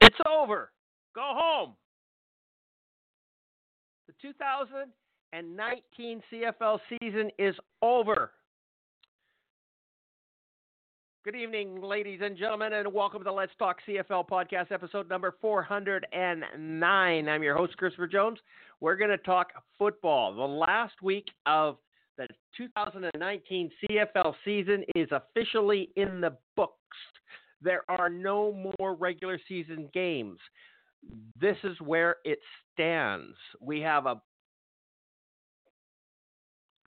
It's over. Go home. The 2019 CFL season is over. Good evening, ladies and gentlemen, and welcome to the Let's Talk CFL podcast, episode number 409. I'm your host, Christopher Jones. We're going to talk football. The last week of the 2019 CFL season is officially in the books. There are no more regular season games. This is where it stands. We have a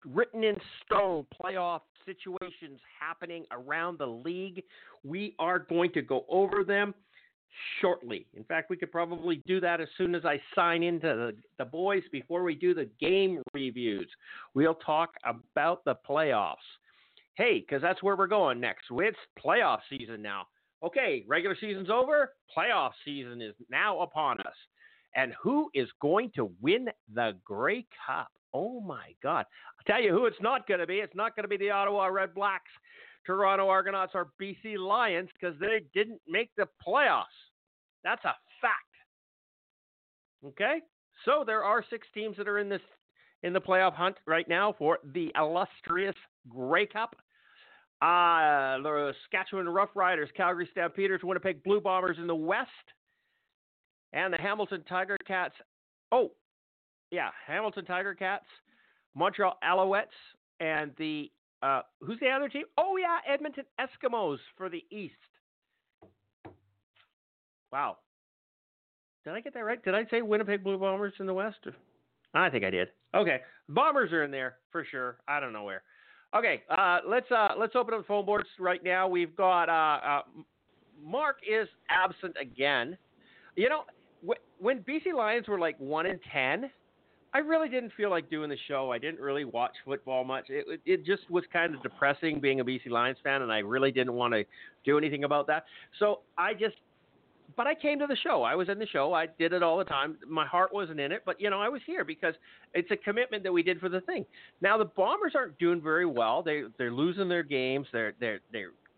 written in stone playoff situations happening around the league. We are going to go over them shortly. In fact, we could probably do that as soon as I sign into the boys before we do the game reviews. We'll talk about the playoffs. Hey, because that's where we're going next. It's playoff season now. Okay, regular season's over. Playoff season is now upon us. And who is going to win the Grey Cup? Oh, my God. I'll tell you who it's not going to be. It's not going to be the Ottawa Red Blacks, Toronto Argonauts, or BC Lions because they didn't make the playoffs. That's a fact. Okay? So there are six teams that are in the playoff hunt right now for the illustrious Grey Cup. The Saskatchewan Roughriders, Calgary Stampeders, Winnipeg Blue Bombers in the West, and the Hamilton Tiger Cats. Hamilton Tiger Cats, Montreal Alouettes, and the who's the other team? Edmonton Eskimos for the East. Wow, did I get that right? Did I say Winnipeg Blue Bombers in the West? I think I did. Okay, Bombers are in there for sure. I don't know where. Okay, let's open up the phone boards right now. We've got Mark is absent again. You know, when BC Lions were like 1-10, I really didn't feel like doing the show. I didn't really watch football much. It just was kind of depressing being a BC Lions fan, and I really didn't want to do anything about that. So I came to the show. I was in the show. I did it all the time. My heart wasn't in it, but, you know, I was here because it's a commitment that we did for the thing. Now, the Bombers aren't doing very well. They're losing their games. Their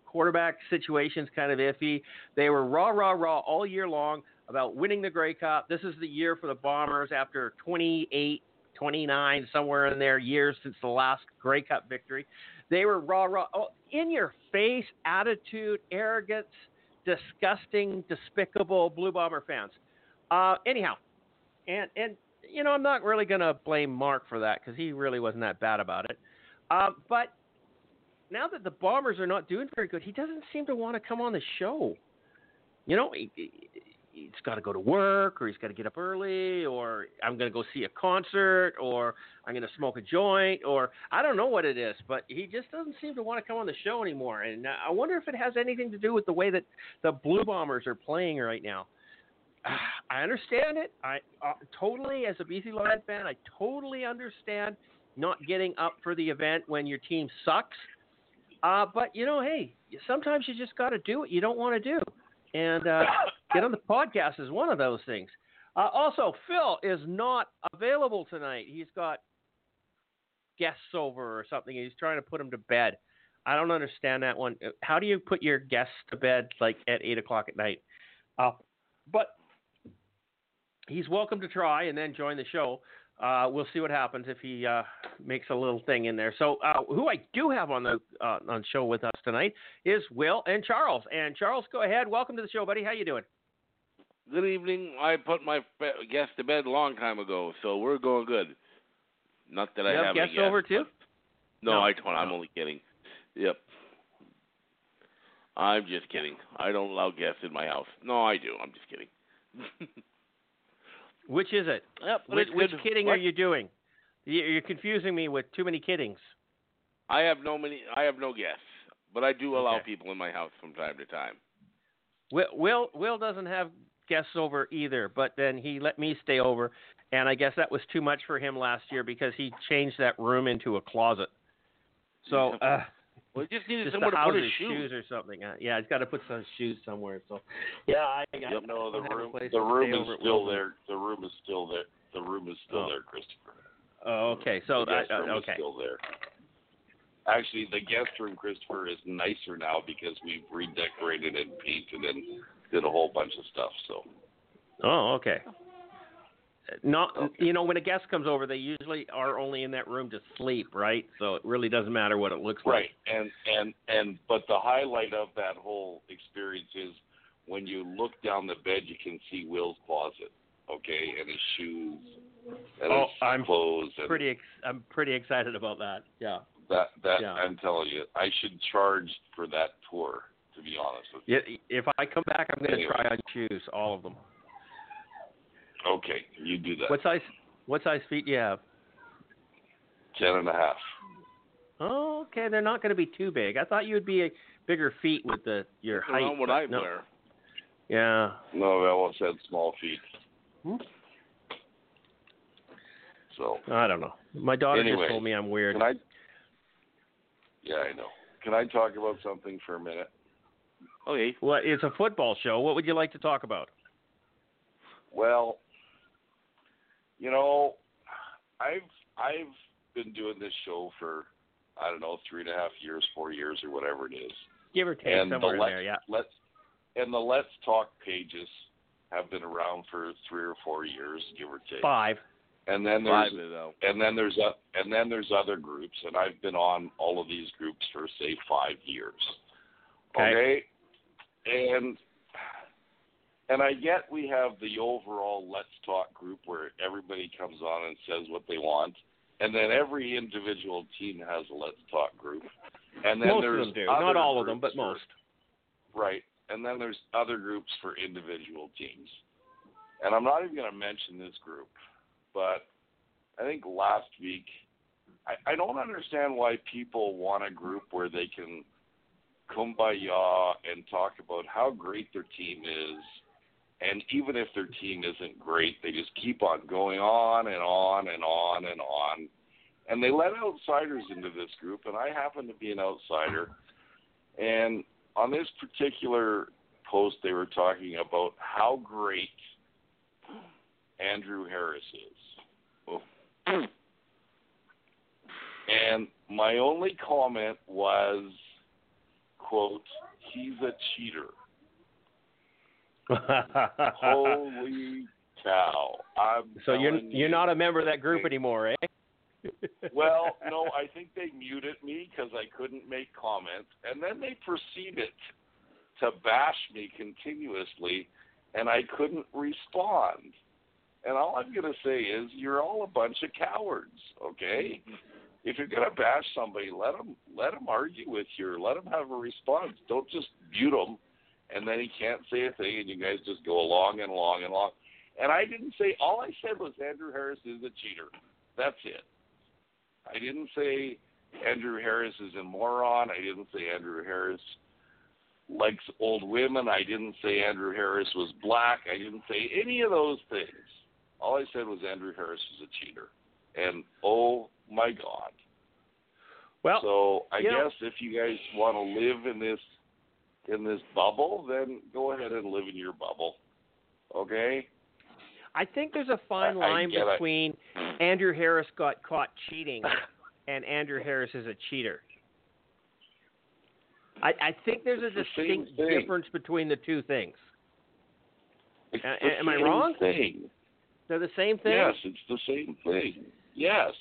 quarterback situation's kind of iffy. They were rah all year long about winning the Grey Cup. This is the year for the Bombers after 28, 29, somewhere in their years since the last Grey Cup victory. They were in-your-face attitude, arrogance, disgusting, despicable Blue Bomber fans. Anyhow, and you know, I'm not really going to blame Mark for that because he really wasn't that bad about it. But now that the Bombers are not doing very good, he doesn't seem to want to come on the show. You know, he's got to go to work, or he's got to get up early, or I'm going to go see a concert, or I'm going to smoke a joint, or I don't know what it is, but he just doesn't seem to want to come on the show anymore. And I wonder if it has anything to do with the way that the Blue Bombers are playing right now. I understand it. I totally, as a BC Lions fan, I totally understand not getting up for the event when your team sucks. But, you know, hey, sometimes you just got to do what you don't want to do. And get on the podcast is one of those things. Also, Phil is not available tonight. He's got guests over or something. He's trying to put him to bed. I don't understand that one. How do you put your guests to bed like at 8 o'clock at night? But he's welcome to try and then join the show. We'll see what happens if he makes a little thing in there. So who I do have on the show with us tonight is Will and Charles. And Charles, go ahead. Welcome to the show, buddy. How you doing? Good evening. I put my guest to bed a long time ago, so we're going good. Not that you I have guests yet, over too? No, I don't. I'm only kidding. Yep. I'm just kidding. I don't allow guests in my house. No, I do. I'm just kidding. Which is it? Yep, which kidding are you doing? You're confusing me with too many kiddings. I have no guests, but I do allow people in my house from time to time. Will doesn't have guests over either, but then he let me stay over, and I guess that was too much for him last year because he changed that room into a closet. So well, he just needed somewhere to put his shoes or something. Yeah, he's got to put some shoes somewhere. So yeah, the room is still there. The room is still there. The room is still there, Christopher. Oh, okay. So the guest room is still there. Actually, the guest room, Christopher, is nicer now because we've redecorated and painted and did a whole bunch of stuff. So. Oh, okay. You know, when a guest comes over, they usually are only in that room to sleep, right? So it really doesn't matter what it looks like. Right, and but the highlight of that whole experience is when you look down the bed, you can see Will's closet, okay, and his shoes and his clothes. I'm pretty excited about that. Yeah. That I'm telling you, I should charge for that tour. To be honest with you. Yeah, if I come back, I'm going to try on shoes, all of them. Okay, you do that. What size feet do you have? 10.5. Oh, okay. They're not going to be too big. I thought you would be a bigger feet with your height. Around what I wear. Yeah. No, I always had small feet. So. I don't know. My daughter just told me I'm weird. Yeah, I know. Can I talk about something for a minute? Okay. Well, it's a football show. What would you like to talk about? Well, you know, I've been doing this show for, I don't know, 3.5 years, 4 years, or whatever it is. Give or take, and somewhere in there, yeah. And the Let's Talk pages have been around for 3 or 4 years, give or take. 5. And then there's other groups, and I've been on all of these groups for say 5 years. Okay? And I get we have the overall Let's Talk group where everybody comes on and says what they want, and then every individual team has a Let's Talk group. And then most there's of them do. Not all of them, but most. Right. And then there's other groups for individual teams. And I'm not even going to mention this group. But I think last week, I don't understand why people want a group where they can kumbaya and talk about how great their team is. And even if their team isn't great, they just keep on going on and on and on and on. And they let outsiders into this group, and I happen to be an outsider. And on this particular post, they were talking about how great Andrew Harris is. Oh. And my only comment was, quote, he's a cheater. Holy cow. So you're not a member of that group anymore, eh? Well, no, I think they muted me because I couldn't make comments. And then they proceeded to bash me continuously, and I couldn't respond. And all I'm going to say is you're all a bunch of cowards, okay? If you're going to bash somebody, let them argue with you or let them have a response. Don't just mute them, and then he can't say a thing, and you guys just go along and along and along. And I didn't say – all I said was Andrew Harris is a cheater. That's it. I didn't say Andrew Harris is a moron. I didn't say Andrew Harris – likes old women. I didn't say Andrew Harris was black. I didn't say any of those things. All I said was Andrew Harris is a cheater. And, oh, my God. Well, so I guess if you guys want to live in this bubble, then go ahead and live in your bubble. Okay? I think there's a fine line between Andrew Harris got caught cheating and Andrew Harris is a cheater. I think there's a distinct difference between the two things. Am I wrong? Thing. They're the same thing? Yes, it's the same thing. Yes.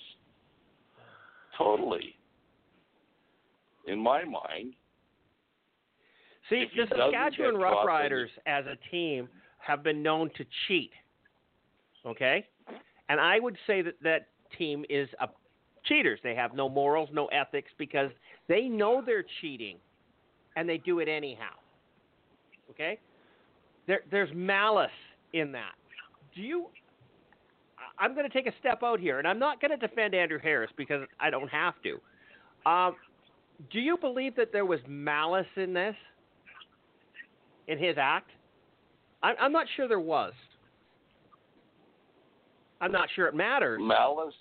Totally. In my mind. See, the Saskatchewan Roughriders as a team have been known to cheat. Okay? And I would say that team is cheaters. They have no morals, no ethics, because they know they're cheating. And they do it anyhow. Okay? There's malice in that. I'm going to take a step out here, and I'm not going to defend Andrew Harris because I don't have to. Do you believe that there was malice in this? in his act? I'm not sure there was. I'm not sure it matters. Malice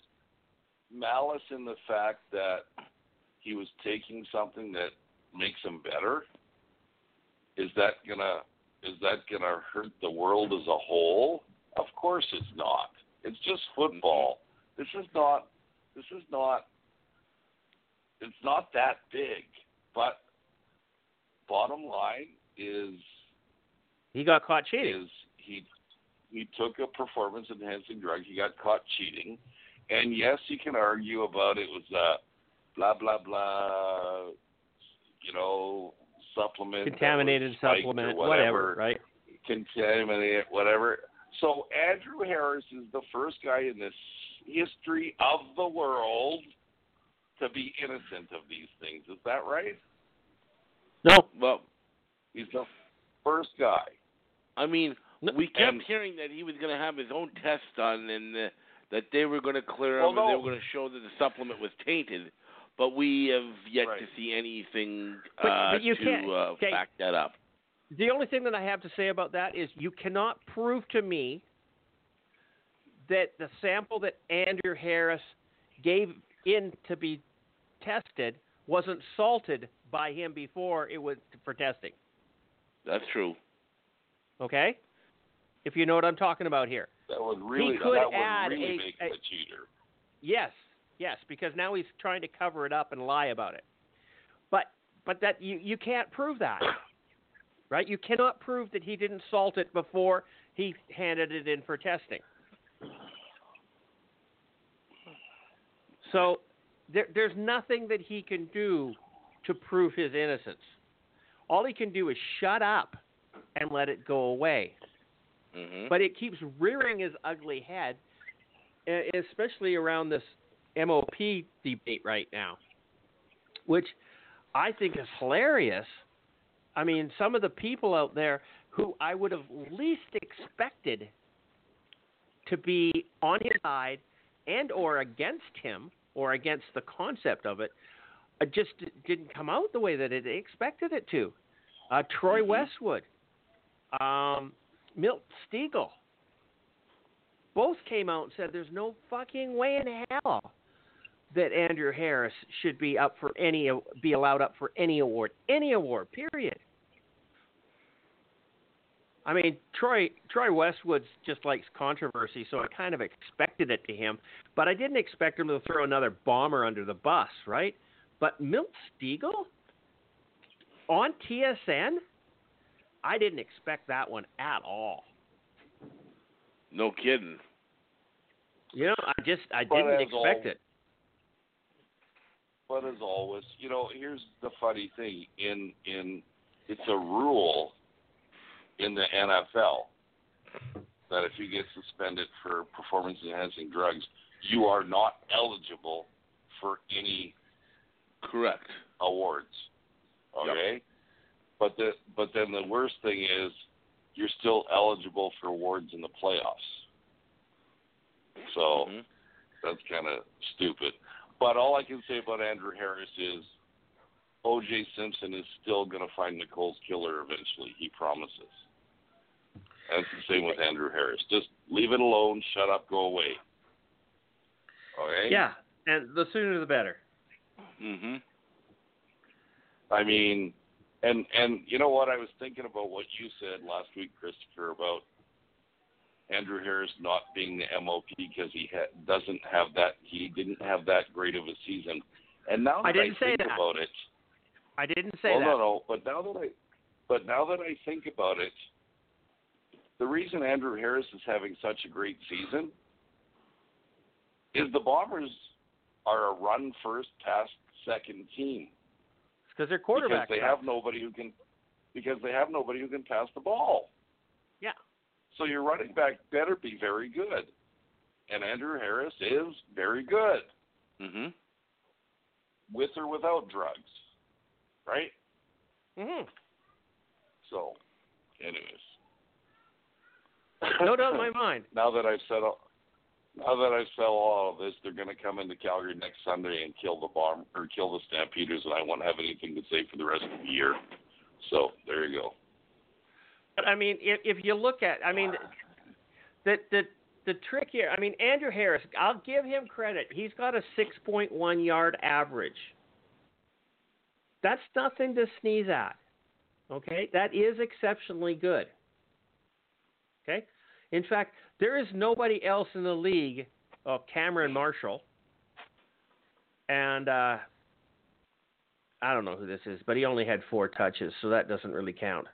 in the fact that he was taking something that makes him better. Is that gonna hurt the world as a whole? Of course it's not. It's just football. It's not that big. But bottom line is he got caught cheating. He took a performance enhancing drug. He got caught cheating. And yes, you can argue about it was a blah blah blah, supplement, contaminated supplement, whatever, right? Contaminated, whatever. So Andrew Harris is the first guy in this history of the world to be innocent of these things. Is that right? No. Well, he's the first guy. I mean, we kept hearing that he was going to have his own test done and that they were going to clear him and they were going to show that the supplement was tainted. But we have yet to see anything to back that up. The only thing that I have to say about that is you cannot prove to me that the sample that Andrew Harris gave in to be tested wasn't salted by him before it was for testing. That's true. Okay? If you know what I'm talking about here. That would really make him a cheater. Yes, because now he's trying to cover it up and lie about it. But that you can't prove that. Right? You cannot prove that he didn't salt it before he handed it in for testing. So there's nothing that he can do to prove his innocence. All he can do is shut up and let it go away. Mm-hmm. But it keeps rearing his ugly head, especially around this MOP debate right now, which I think is hilarious. I mean, some of the people out there who I would have least expected to be on his side and or against him or against the concept of it just didn't come out the way that it expected it to. Troy Westwood, Milt Stiegel, both came out and said there's no fucking way in hell that Andrew Harris should be allowed up for any award, period. I mean, Troy Westwood just likes controversy, so I kind of expected it to him, but I didn't expect him to throw another bomber under the bus, right? But Milt Stiegel on TSN, I didn't expect that one at all. No kidding. I didn't expect it. But as always, here's the funny thing. In it's a rule in the NFL that if you get suspended for performance-enhancing drugs, you are not eligible for any correct awards. Okay? Yep. But then the worst thing is you're still eligible for awards in the playoffs. So that's kind of stupid. But all I can say about Andrew Harris is O.J. Simpson is still going to find Nicole's killer eventually. He promises. That's the same with Andrew Harris. Just leave it alone, shut up, go away. Okay? Yeah, and the sooner the better. Mm-hmm. I mean, and you know what? I was thinking about what you said last week, Christopher, about Andrew Harris not being the MOP because he didn't have that great of a season. And now that I think about it, the reason Andrew Harris is having such a great season is the Bombers are a run first, pass second team. It's because their quarterback because they have nobody who can pass the ball. Yeah. So your running back better be very good. And Andrew Harris is very good. Mm-hmm. With or without drugs. Right? Mm-hmm. So, anyways. No doubt in my mind. Now that I've said all of this, they're going to come into Calgary next Sunday and kill the Stampeders, and I won't have anything to say for the rest of the year. So, there you go. I mean, if you look at, I mean, the trick here, I mean, Andrew Harris, I'll give him credit. He's got a 6.1 yard average. That's nothing to sneeze at. Okay, that is exceptionally good. Okay, in fact, there is nobody else in the league. Oh, Cameron Marshall, and I don't know who this is, but he only had 4 touches, so that doesn't really count.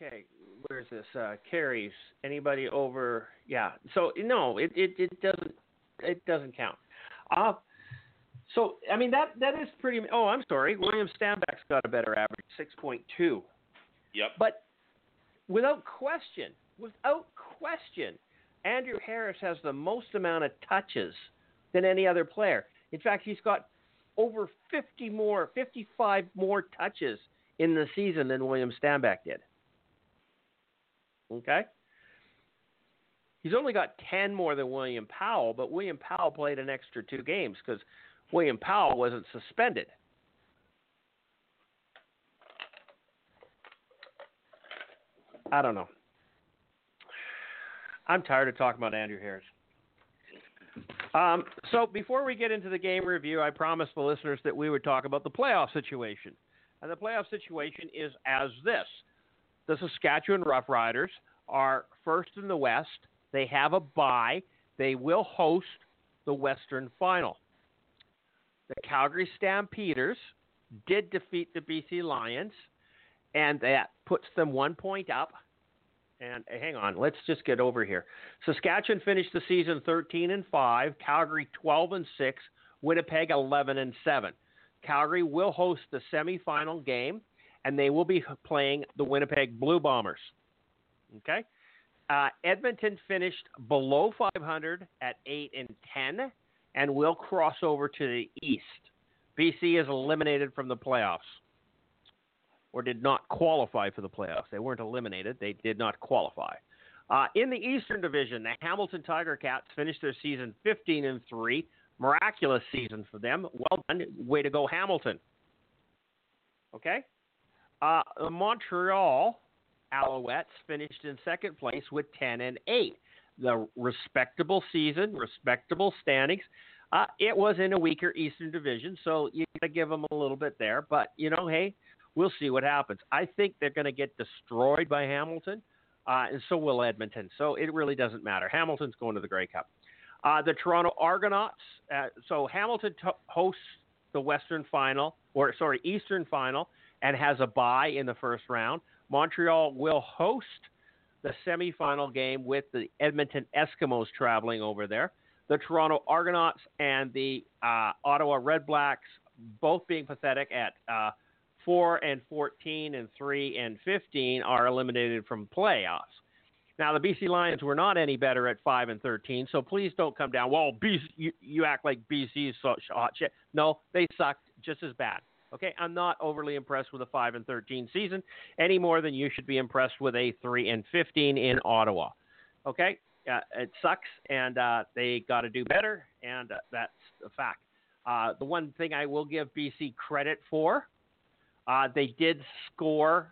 Okay, where's this carries? Anybody over? Yeah. So no, it doesn't count. So I mean that is pretty. Oh, I'm sorry. William Stanback's got a better average, 6.2. Yep. But without question, Andrew Harris has the most amount of touches than any other player. In fact, he's got over 55 more touches in the season than William Stanback did. Okay? He's only got 10 more than William Powell, but William Powell played an extra 2 games because William Powell wasn't suspended. I don't know. I'm tired of talking about Andrew Harris. So before we get into the game review, I promised the listeners that we would talk about the playoff situation. And the playoff situation is as this. The Saskatchewan Roughriders are first in the West. They have a bye. They will host the Western Final. The Calgary Stampeders did defeat the BC Lions, and that puts them 1 point up. And hang on, let's just get over here. Saskatchewan finished the season 13-5, Calgary 12-6, Winnipeg 11-7. Calgary will host the semifinal game, and they will be playing the Winnipeg Blue Bombers. Okay, Edmonton finished below 500 at 8-10, and will cross over to the East. BC is eliminated from the playoffs. Or did not qualify for the playoffs. They weren't eliminated. They did not qualify. In the Eastern Division, the Hamilton Tiger Cats finished their season 15-3. Miraculous season for them. Well done. Way to go, Hamilton. Okay? The Montreal Alouettes finished in second place with 10-8. The respectable season, respectable standings. It was in a weaker Eastern Division, so you got to give them a little bit there. But, you know, hey, we'll see what happens. I think they're going to get destroyed by Hamilton, and so will Edmonton. So it really doesn't matter. Hamilton's going to the Grey Cup. The Toronto Argonauts, so Hamilton hosts the Eastern Final, and has a bye in the first round. Montreal will host the semifinal game with the Edmonton Eskimos traveling over there. The Toronto Argonauts and the Ottawa Red Blacks both being pathetic at 4-14 and 3-15 are eliminated from playoffs. Now, the BC Lions were not any better at 5-13, so please don't come down. Well, you act like BC is such hot shit. No, they sucked just as bad. Okay, I'm not overly impressed with a 5-13 season any more than you should be impressed with a 3-15 in Ottawa. Okay, it sucks, and they got to do better, and that's a fact. The one thing I will give BC credit for, they did score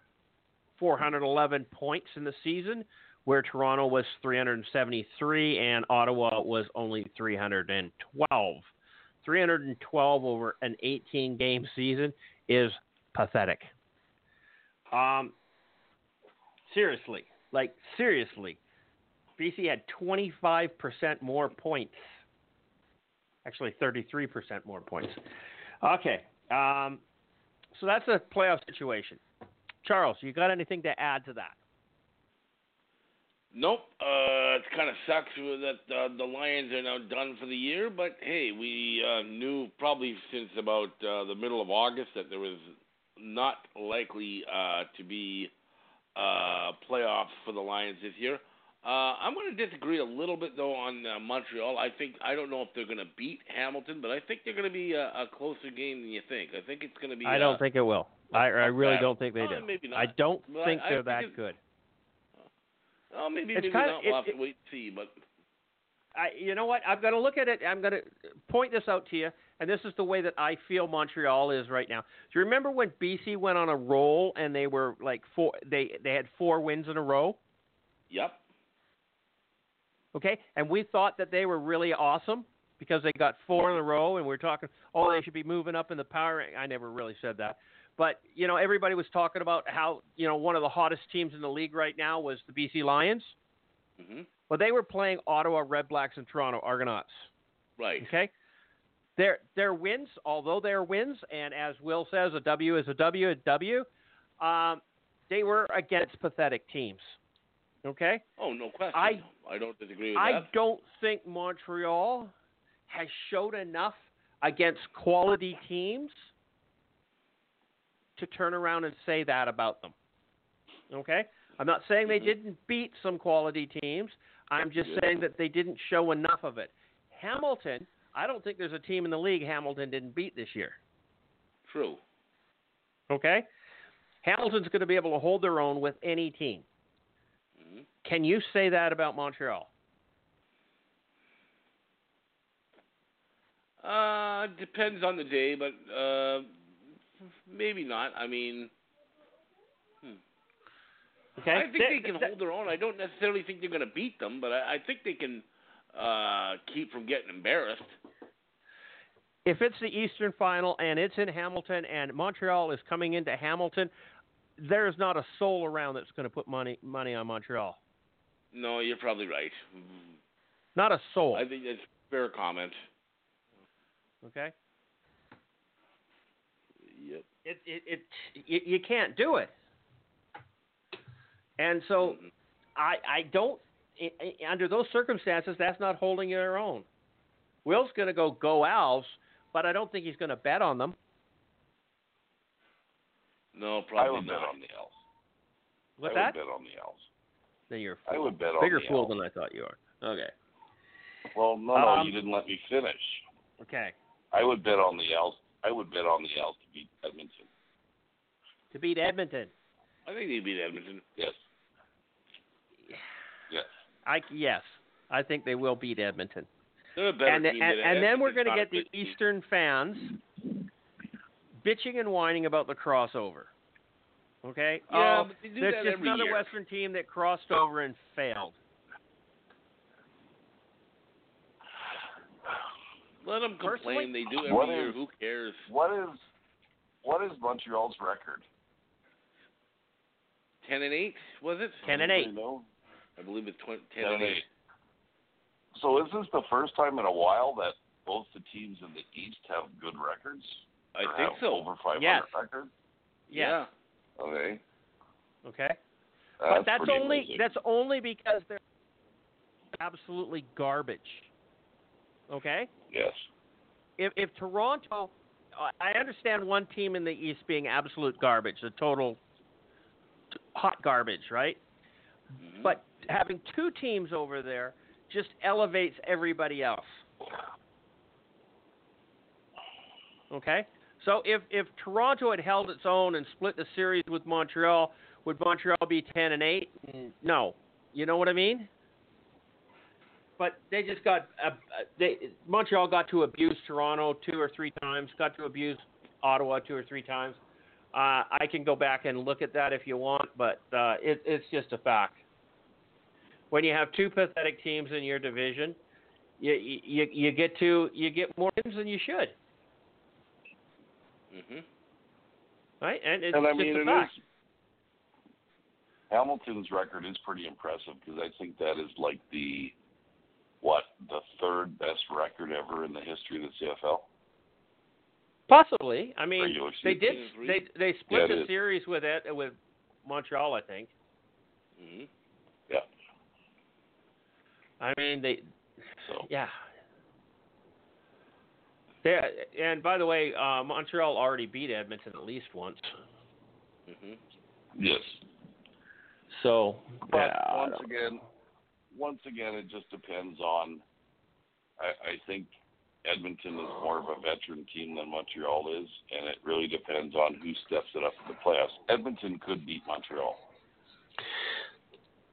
411 points in the season, where Toronto was 373 and Ottawa was only 312. 312 over an 18-game season is pathetic. Seriously. BC had 25% more points. Actually, 33% more points. Okay. So that's the playoff situation. Charles, you got anything to add to that? Nope. It kind of sucks that the Lions are now done for the year, but hey, we knew probably since about the middle of August that there was not likely to be playoffs for the Lions this year. I'm going to disagree a little bit, though, on Montreal. I don't know if they're going to beat Hamilton, but I think they're going to be a closer game than you think. I think it's going to be... I don't think it will. I really don't think they do. Maybe not. I don't think they're that good. Oh, maybe not. We'll have to wait and see. But you know what? I'm going to look at it. I'm going to point this out to you. and this is the way that I feel Montreal is right now. Do you remember when BC went on a roll and they were like they had 4 wins in a row? Yep. Okay, and we thought that they were really awesome because they got 4 in a row, and we're talking, oh, they should be moving up in the power rank. I never really said that. But, you know, everybody was talking about how, you know, one of the hottest teams in the league right now was the BC Lions. Mm-hmm. Well, they were playing Ottawa Red Blacks and Toronto Argonauts. Right. Okay? Their wins, although they're wins, and as Will says, a W is a W, they were against pathetic teams. Okay? Oh, no question. I don't disagree with that. I don't think Montreal has showed enough against quality teams to turn around and say that about them. Okay? I'm not saying they didn't beat some quality teams. I'm just saying that they didn't show enough of it. Hamilton, I don't think there's a team in the league Hamilton didn't beat this year. True. Okay? Hamilton's going to be able to hold their own with any team. Mm-hmm. Can you say that about Montreal? Depends on the day, but maybe not. I mean, okay. I think they can hold their own. I don't necessarily think they're going to beat them, but I think they can keep from getting embarrassed. If it's the Eastern Final and it's in Hamilton and Montreal is coming into Hamilton, there is not a soul around that's going to put money on Montreal. No, you're probably right. Not a soul. I think that's a fair comment. Okay. Yep. You can't do it. And so, I don't. Under those circumstances, that's not holding their own. Will's going to go Alves, but I don't think he's going to bet on them. No, probably not. I would bet on the Alves. What's that? I would bet on the Alves. Then you're a fool. I would bet on the Alves. Bigger fool than I thought you are. Okay. Well, no, you didn't let me finish. Okay. I would bet on the Alves. I would bet on the Alves to beat Edmonton. To beat Edmonton. I think they beat Edmonton. Yes. Yes. I think they will beat Edmonton. They're a better team than Edmonton. And then we're going to get the Eastern fans bitching and whining about the crossover. Okay? Yeah, but they do that every year. There's just another Western team that crossed over and failed. Let them complain. They do every year. Who cares? What is Montreal's record? 10-8, was it? 10-8. I believe it's 10-8. So is this the first time in a while that both the teams in the East have good records? I think so. Over 500 record? Yeah. Okay. But that's only because they're absolutely garbage. Okay? Yes. If Toronto, I understand one team in the East being absolute garbage, the total hot garbage, right? Mm-hmm. But having 2 teams over there just elevates everybody else. Okay? So if Toronto had held its own and split the series with Montreal, would Montreal be 10-8? No. You know what I mean? But they just got Montreal got to abuse Toronto 2 or 3 times, got to abuse Ottawa 2 or 3 times. I can go back and look at that if you want, but it's just a fact. When you have 2 pathetic teams in your division, you get more wins than you should. Mhm. Right, and it's just a fact. Hamilton's record is pretty impressive because I think that is like the 3rd best record ever in the history of the CFL? Possibly. I mean, they split the series with Montreal, I think. Mm-hmm. Yeah. I mean, and by the way, Montreal already beat Edmonton at least once. Mm-hmm. Yes. So, Once again, it just depends on. I think Edmonton is more of a veteran team than Montreal is, and it really depends on who steps it up in the playoffs. Edmonton could beat Montreal.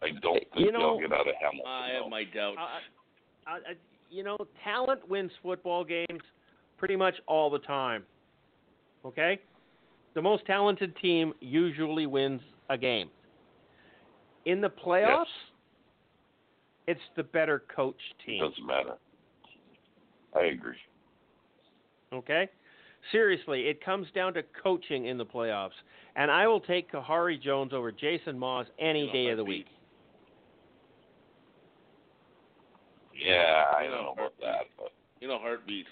I don't think they'll get out of Hamilton. I have my doubts. Talent wins football games. pretty much all the time. Okay? The most talented team usually wins a game. In the playoffs, It's the better coach team. Doesn't matter. I agree. Okay? Seriously, it comes down to coaching in the playoffs. And I will take Khari Jones over Jason Moss any day of the week. Yeah, I don't know about that. But you know, heartbeat.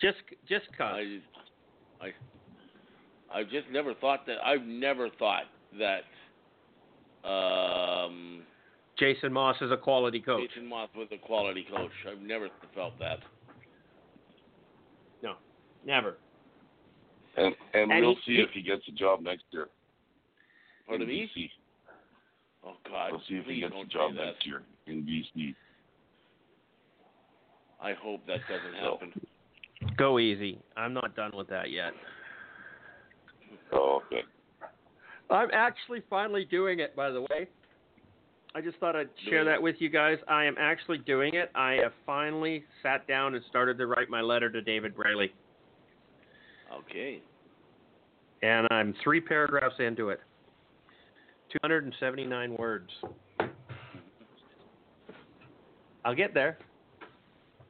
Just cause. I've just never thought that. Jason Moss is a quality coach. Jason Moss was a quality coach. I've never felt that. No, never. And we'll see if he gets a job next year. Pardon me? BC. Oh, God. We'll see if he gets a job next year in BC. I hope that doesn't happen. Go easy. I'm not done with that yet. Oh, okay. I'm actually finally doing it, by the way. I just thought I'd share that with you guys. I am actually doing it. I have finally sat down and started to write my letter to David Braley. Okay. And I'm 3 paragraphs into it. 279 words. I'll get there.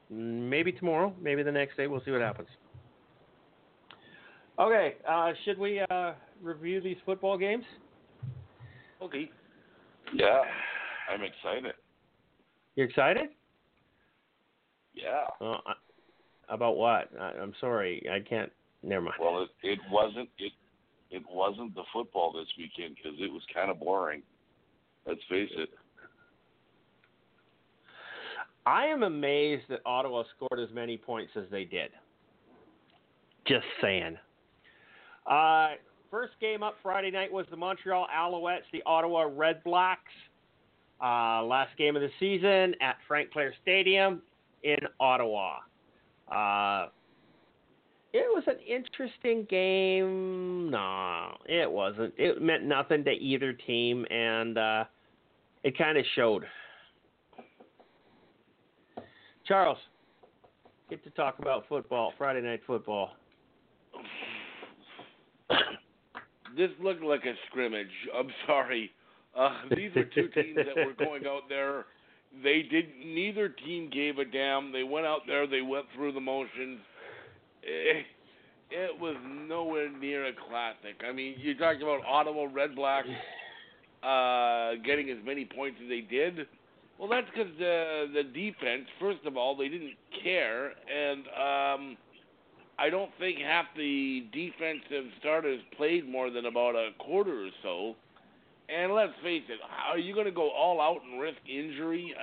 Maybe tomorrow, maybe the next day. We'll see what happens. Okay, should we review these football games? Okay. Yeah, I'm excited. You're excited? Yeah. Oh, about what? I'm sorry, I can't. Never mind. Well, it wasn't the football this weekend because it was kind of boring. Let's face it. I am amazed that Ottawa scored as many points as they did. Just saying. First game up Friday night was the Montreal Alouettes, the Ottawa Red Blacks. Last game of the season at Frank Clair Stadium in Ottawa. It was an interesting game. No, it wasn't. It meant nothing to either team, and it kind of showed. Charles, get to talk about football, Friday night football. This looked like a scrimmage. I'm sorry. These were two teams that were going out there. Neither team gave a damn. They went out there. They went through the motions. It was nowhere near a classic. I mean, you talked about Ottawa Red Blacks getting as many points as they did. Well, that's because the defense, first of all, they didn't care. And I don't think half the defensive starters played more than about a quarter or so. And let's face it, are you going to go all out and risk injury?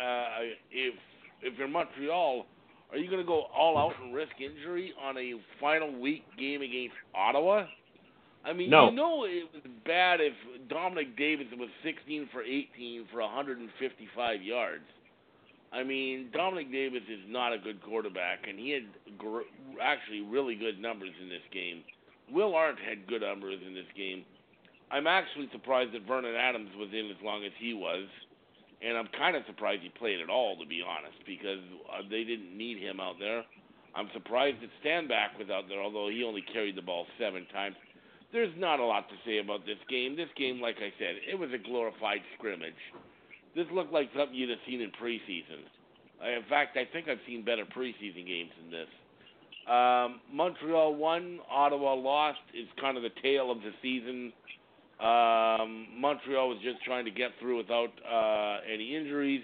If you're Montreal, are you going to go all out and risk injury on a final week game against Ottawa? I mean, no. You know it was bad if Dominique Davis was 16 for 18 for 155 yards. I mean, Dominique Davis is not a good quarterback, and he had actually really good numbers in this game. Will Arndt had good numbers in this game. I'm actually surprised that Vernon Adams was in as long as he was, and I'm kind of surprised he played at all, to be honest, because they didn't need him out there. I'm surprised that Standback was out there, although he only carried the ball 7 times. There's not a lot to say about this game. This game, like I said, it was a glorified scrimmage. This looked like something you'd have seen in preseason. In fact, I think I've seen better preseason games than this. Montreal won, Ottawa lost. It's kind of the tale of the season. Montreal was just trying to get through without any injuries.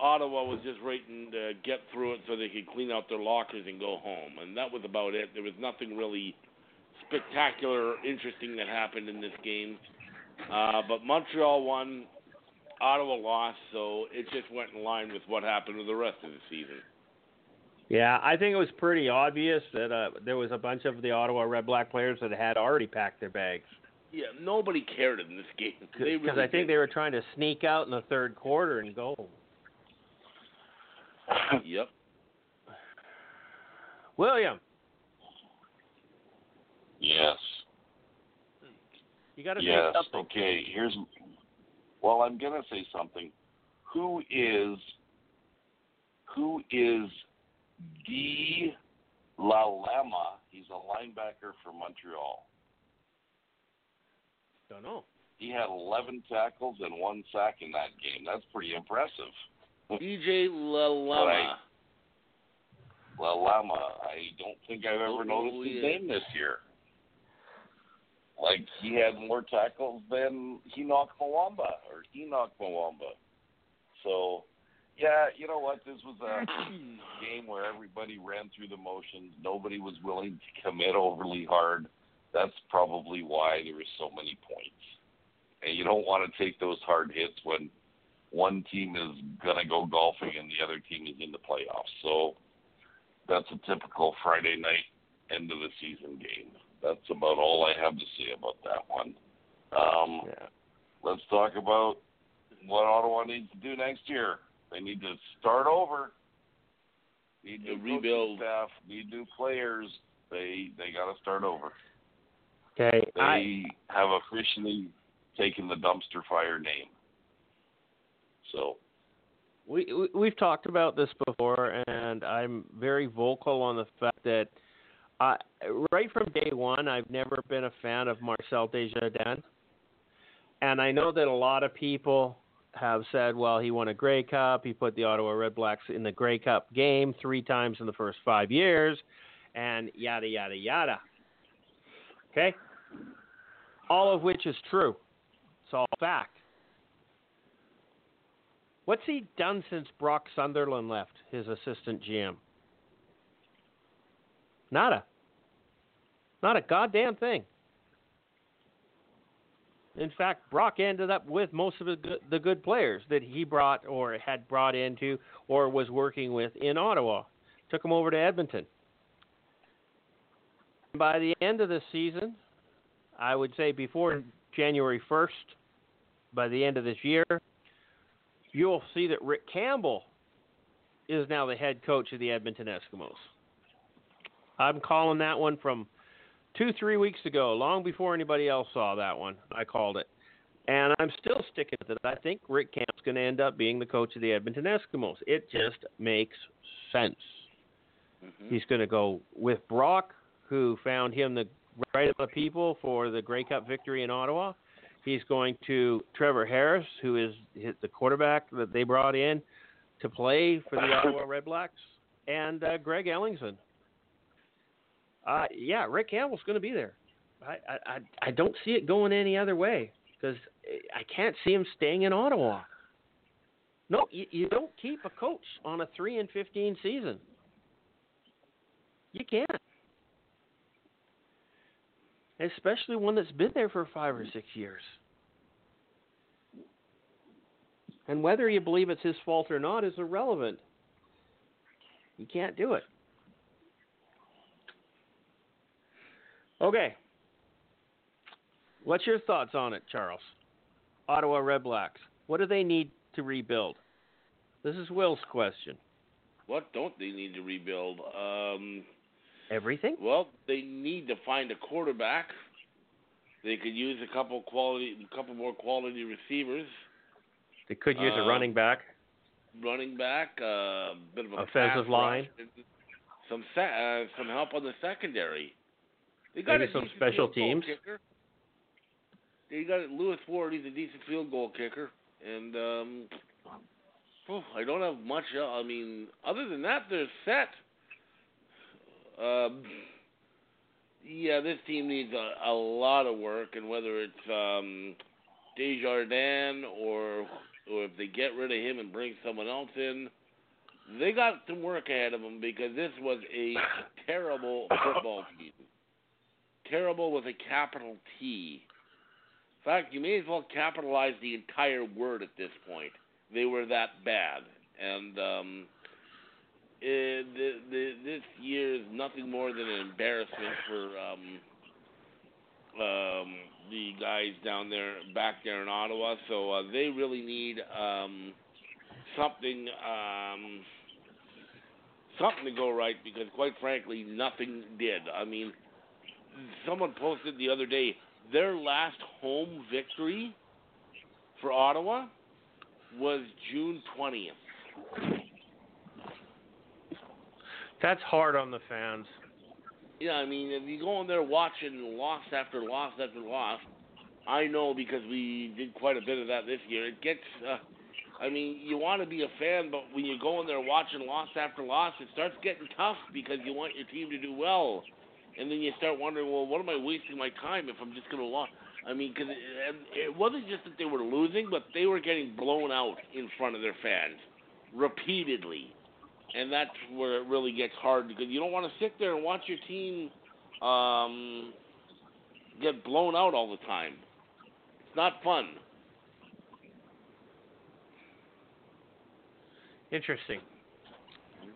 Ottawa was just waiting to get through it so they could clean out their lockers and go home. And that was about it. There was nothing really spectacular or interesting that happened in this game. But Montreal won, Ottawa lost, so it just went in line with what happened with the rest of the season. Yeah, I think it was pretty obvious that there was a bunch of the Ottawa Red Black players that had already packed their bags. Yeah, nobody cared in this game. Because really they were trying to sneak out in the third quarter and go. Yep. William. Yes. You got to say something. Okay, I'm going to say something. Who is who is Guy Lalama. He's a linebacker for Montreal. Don't know. He had 11 tackles and 1 sack in that game. That's pretty impressive. DJ Lalama. Lalama. I don't think I've ever noticed his name this year. Like, he had more tackles than Enoch Mwamba. So, yeah, you know what? This was a game where everybody ran through the motions. Nobody was willing to commit overly hard. That's probably why there were so many points. And you don't want to take those hard hits when one team is going to go golfing and the other team is in the playoffs. So that's a typical Friday night end of the season game. That's about all I have to say about that one. Let's talk about what Ottawa needs to do next year. They need to start over. Need to rebuild staff. Need new players. They got to start over. Okay, they have officially taken the dumpster fire name. So we've talked about this before, and I'm very vocal on the fact that. Right from day one, I've never been a fan of Marcel Desjardins. And I know that a lot of people have said, well, he won a Grey Cup. He put the Ottawa Red Blacks in the Grey Cup game 3 times in the first 5 years, and yada, yada, yada. Okay? All of which is true. It's all fact. What's he done since Brock Sunderland left, his assistant GM? Not a goddamn thing. In fact, Brock ended up with most of the good players that he brought or had brought into or was working with in Ottawa. Took him over to Edmonton. By the end of the season, I would say before January 1st, by the end of this year, you'll see that Rick Campbell is now the head coach of the Edmonton Eskimos. I'm calling that one from 2-3 weeks ago, long before anybody else saw that one. I called it. And I'm still sticking with it. I think Rick Campbell's going to end up being the coach of the Edmonton Eskimos. It just makes sense. Mm-hmm. He's going to go with Brock, who found him the right of the people for the Grey Cup victory in Ottawa. He's going to Trevor Harris, who is the quarterback that they brought in to play for the Ottawa Red Blacks, and Greg Ellingson. Yeah, Rick Campbell's going to be there. I don't see it going any other way because I can't see him staying in Ottawa. No, you don't keep a coach on a 3-15 season. You can't. Especially one that's been there for 5 or 6 years. And whether you believe it's his fault or not is irrelevant. You can't do it. Okay. What's your thoughts on it, Charles? Ottawa Red Blacks. What do they need to rebuild? This is Will's question. What don't they need to rebuild? Everything? Well, they need to find a quarterback. They could use a couple more quality receivers. They could use a running back. A bit of an offensive line. Some help on the secondary. They got maybe some special teams. They got Lewis Ward. He's a decent field goal kicker. And I don't have much. I mean, other than that, they're set. This team needs a lot of work. And whether it's Desjardins or if they get rid of him and bring someone else in, they got some work ahead of them because this was a terrible football team. Terrible with a capital T. In fact, you may as well capitalize the entire word at this point. They were that bad. And this year is nothing more than an embarrassment for the guys down there, back there in Ottawa. So they really need something to go right because, quite frankly, nothing did. I mean, someone posted the other day, their last home victory for Ottawa was June 20th. That's hard on the fans. Yeah, I mean, if you go in there watching loss after loss after loss, I know because we did quite a bit of that this year. It gets, I mean, you want to be a fan, but when you go in there watching loss after loss, it starts getting tough because you want your team to do well. And then you start wondering, well, what am I wasting my time if I'm just going to loss? I mean, because it wasn't just that they were losing, but they were getting blown out in front of their fans repeatedly. And that's where it really gets hard because you don't want to sit there and watch your team get blown out all the time. It's not fun. Interesting.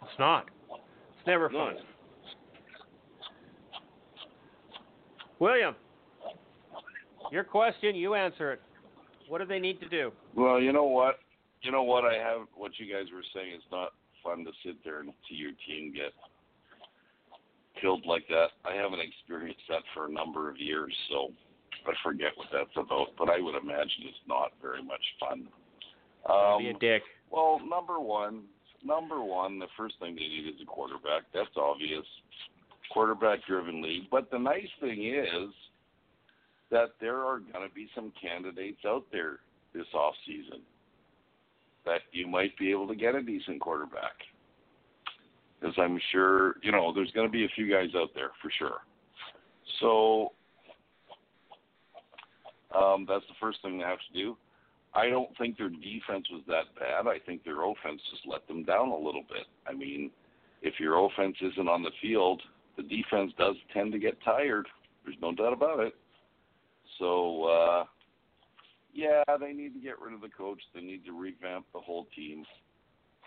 It's not. It's never fun. No. William, your question, you answer it. What do they need to do? Well, you know what? You know what I have, what you guys were saying is not fun to sit there and see your team get killed like that. I haven't experienced that for a number of years, so I forget what that's about, but I would imagine it's not very much fun. Be a dick. Well, number one, the first thing they need is a quarterback. That's obvious. Quarterback-driven league. But the nice thing is that there are going to be some candidates out there this offseason that you might be able to get a decent quarterback. Because I'm sure, you know, there's going to be a few guys out there for sure. So that's the first thing they have to do. I don't think their defense was that bad. I think their offense just let them down a little bit. I mean, if your offense isn't on the field, the defense does tend to get tired. There's no doubt about it. So, yeah, they need to get rid of the coach. They need to revamp the whole team,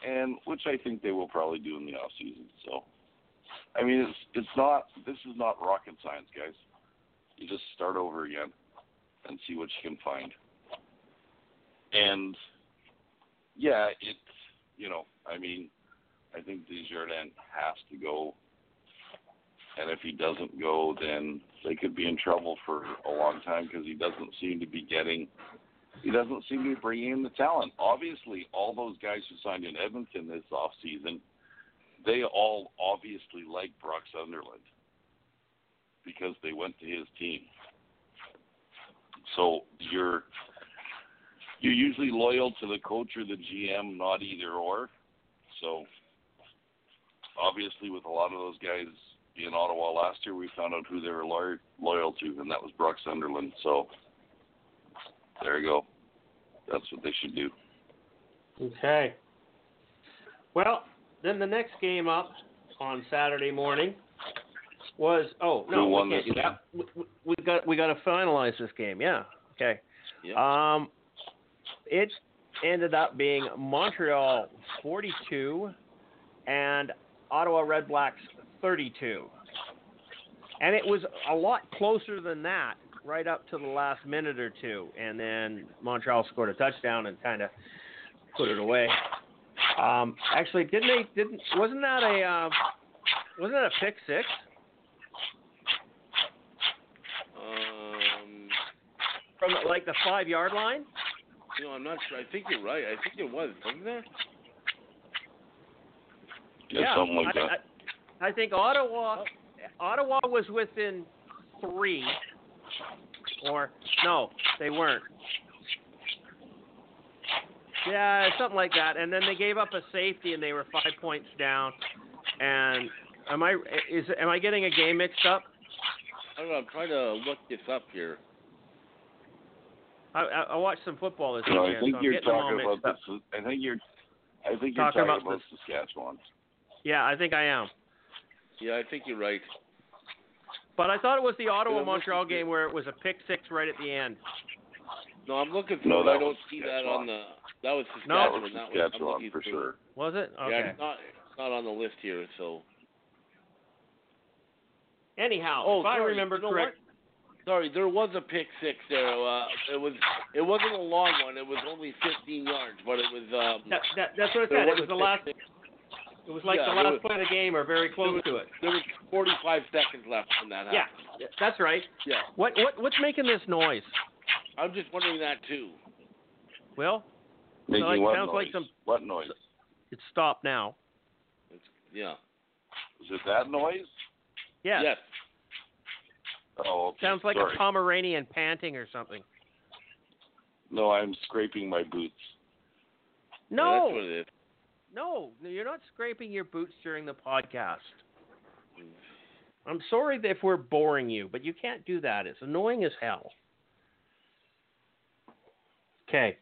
and which I think they will probably do in the offseason. So, I mean, this is not rocket science, guys. You just start over again and see what you can find. And, yeah, it's, you know, I mean, I think Desjardins has to go. And if he doesn't go, then they could be in trouble for a long time because he doesn't seem to be bringing in the talent. Obviously, all those guys who signed in Edmonton this offseason, they all obviously like Brock Sunderland because they went to his team. So you're usually loyal to the coach or the GM, not either or. So obviously with a lot of those guys in Ottawa last year, we found out who they were loyal to, and that was Brock Sunderland. So there you go. That's what they should do. Okay. Well, then the next game up on Saturday morning was we can't do that. We got to finalize this game. Yeah. Okay. Yeah. It ended up being Montreal 42 and Ottawa Red Blacks 32. And it was a lot closer than that right up to the last minute or two. And then Montreal scored a touchdown and kind of put it away. Actually, wasn't that a pick six? From like the 5-yard line? You know, I'm not sure. I think you're right. I think it was, wasn't there? Yeah, something like that. I think Ottawa was within 3, or no, they weren't. Yeah, something like that. And then they gave up a safety, and they were 5 points down. And am I getting a game mixed up? I don't know. I'm trying to look this up here. I watched some football this year. I think you're talking about Saskatchewan. Yeah, I think I am. Yeah, I think you're right. But I thought it was the Ottawa-Montreal game where it was a pick six right at the end. No, I'm looking for it. I don't see that on the... That was Saskatchewan. No, that was Saskatchewan for sure. Was it? Okay. Yeah, it's not on the list here, so... Anyhow, I remember correctly... Sorry, there was a pick six there. It wasn't a long one. It was only 15 yards, but it was... that's what I said. It was the last... Six. It was like the last play of the game or very close to it. There was 45 seconds left when that happened. Yeah, that's right. Yeah. What's making this noise? I'm just wondering that too. Well, making what noise? Like some, what noise? It stopped now. It's, yeah. Is it that noise? Yes. Yes. Oh, okay. Sounds like a Pomeranian panting or something. No, I'm scraping my boots. No. Yeah, that's what it is. No, you're not scraping your boots during the podcast. I'm sorry if we're boring you, but you can't do that. It's annoying as hell. Okay.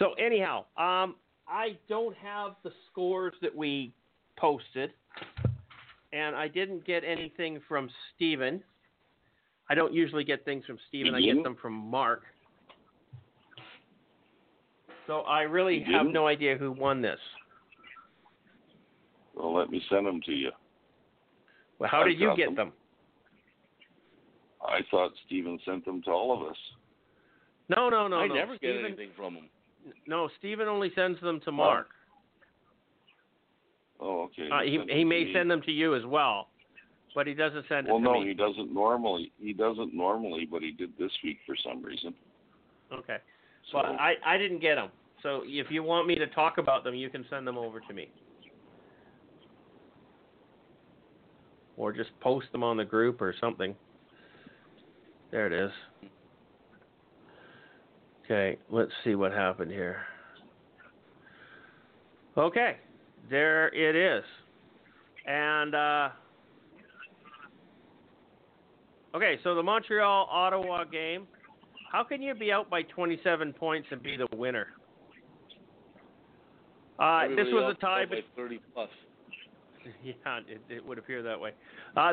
So anyhow, I don't have the scores that we posted, and I didn't get anything from Steven. I don't usually get things from Steven. I get them from Mark. So I really have no idea who won this. Well, let me send them to you. Well, how did you get them? I thought Steven sent them to all of us. No. I never get anything from him. No, Steven only sends them to Mark. Oh, okay. He may send them to you as well, but he doesn't send them to me. Well, no, he doesn't normally. He doesn't normally, but he did this week for some reason. Okay. But I didn't get them. So if you want me to talk about them, you can send them over to me. Or just post them on the group or something. There it is. Okay, let's see what happened here. Okay, there it is. And, okay, so the Montreal-Ottawa game. How can you be out by 27 points and be the winner? This was a tie. 30 plus. Yeah, it would appear that way.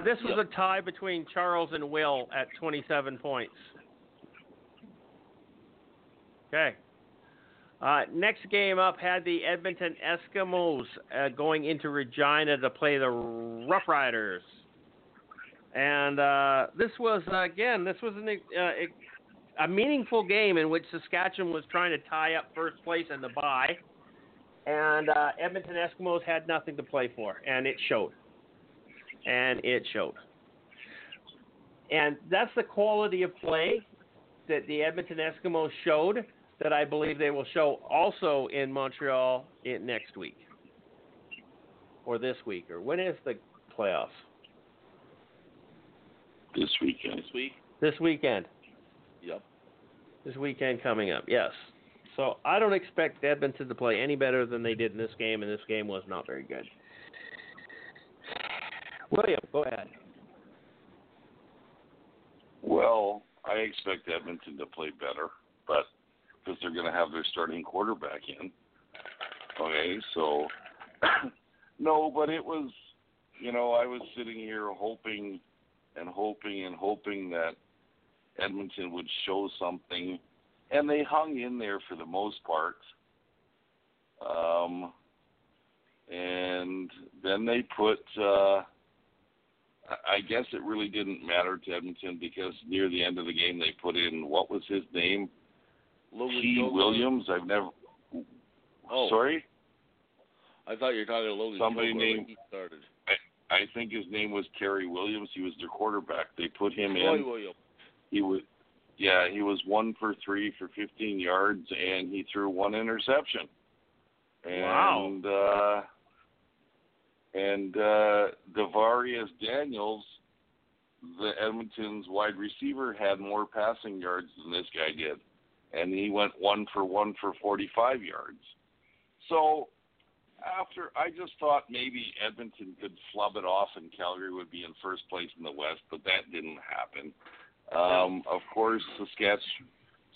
This was a tie between Charles and Will at 27 points. Okay. Next game up had the Edmonton Eskimos going into Regina to play the Roughriders. And this was, again, a meaningful game in which Saskatchewan was trying to tie up first place in the bye. And Edmonton Eskimos had nothing to play for, and it showed. And that's the quality of play that the Edmonton Eskimos showed that I believe they will show also in Montreal next week or this week. Or when is the playoffs? This weekend. This weekend. Yep. This weekend coming up, yes. So I don't expect Edmonton to play any better than they did in this game, and this game was not very good. William, go ahead. Well, I expect Edmonton to play better, but because they're going to have their starting quarterback in. Okay, so no, but it was, I was sitting here hoping that Edmonton would show something, and they hung in there for the most part. And then they put, I guess it really didn't matter to Edmonton because near the end of the game they put in, what was his name? Logan Williams. Sorry? I thought you were talking to Logan. Somebody named, he started. I think his name was Kerry Williams. He was their quarterback. They put him in. Williams. He was 1 for 3 for 15 yards, and he threw one interception. And, wow. And Davarius Daniels, the Edmonton's wide receiver, had more passing yards than this guy did. And he went 1 for 1 for 45 yards. So I just thought maybe Edmonton could flub it off and Calgary would be in first place in the West, but that didn't happen. Of course,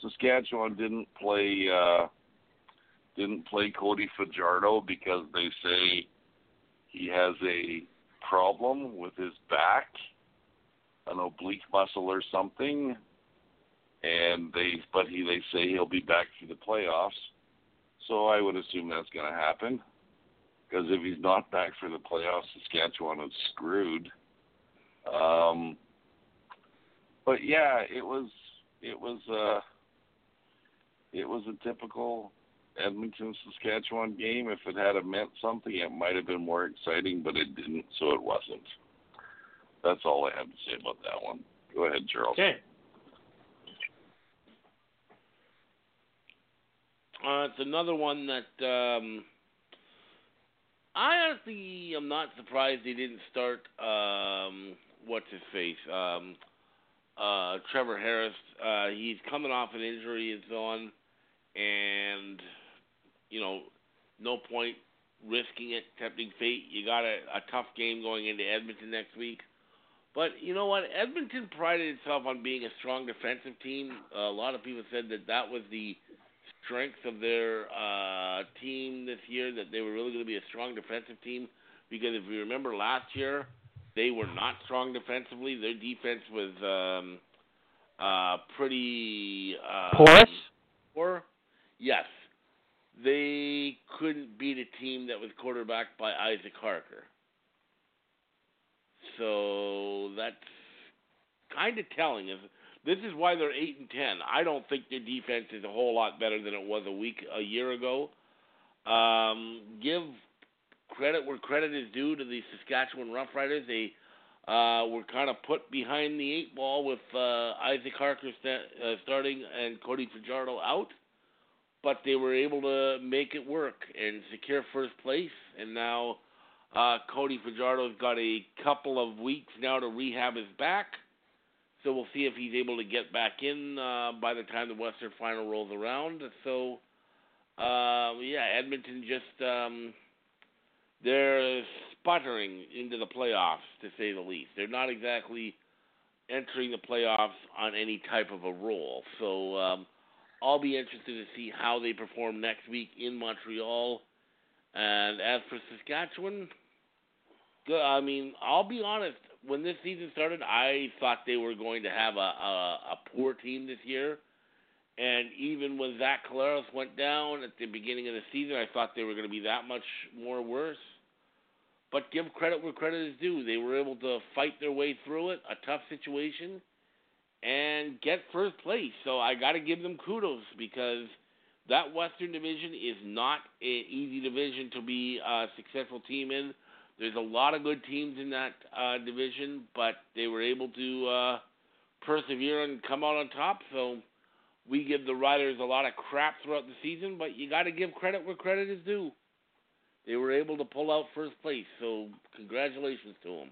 Saskatchewan didn't play Cody Fajardo because they say he has a problem with his back, an oblique muscle or something, but they say he'll be back for the playoffs. So I would assume that's going to happen because if he's not back for the playoffs, Saskatchewan is screwed. But yeah, it was a typical Edmonton-Saskatchewan game. If it had meant something, it might have been more exciting, but it didn't, so it wasn't. That's all I have to say about that one. Go ahead, Charles. Okay. It's another one that I honestly am not surprised they didn't start, Trevor Harris. He's coming off an injury and so on, and, you know, no point risking it, tempting fate. You got a tough game going into Edmonton next week. But you know what? Edmonton prided itself on being a strong defensive team. A lot of people said that that was the strength of their team this year, that they were really going to be a strong defensive team, because if you remember last year, they were not strong defensively. Their defense was pretty... porous? Poor. Yes. They couldn't beat a team that was quarterbacked by Isaac Harker. So that's kind of telling. This is why they're 8-10. I don't think their defense is a whole lot better than it was a year ago. Give credit where credit is due to the Saskatchewan Roughriders. They were kind of put behind the eight ball with Isaac Harker starting and Cody Fajardo out, but they were able to make it work and secure first place, and now... Cody Fajardo's got a couple of weeks now to rehab his back, so we'll see if he's able to get back in by the time the Western Final rolls around. So, Edmonton just, they're sputtering into the playoffs, to say the least. They're not exactly entering the playoffs on any type of a roll. So I'll be interested to see how they perform next week in Montreal. And as for Saskatchewan... I mean, I'll be honest, when this season started, I thought they were going to have a poor team this year. And even when Zach Collaros went down at the beginning of the season, I thought they were going to be that much more worse. But give credit where credit is due. They were able to fight their way through it, a tough situation, and get first place. So I got to give them kudos, because that Western Division is not an easy division to be a successful team in. There's a lot of good teams in that division, but they were able to persevere and come out on top. So we give the Riders a lot of crap throughout the season, but you got to give credit where credit is due. They were able to pull out first place, so congratulations to them.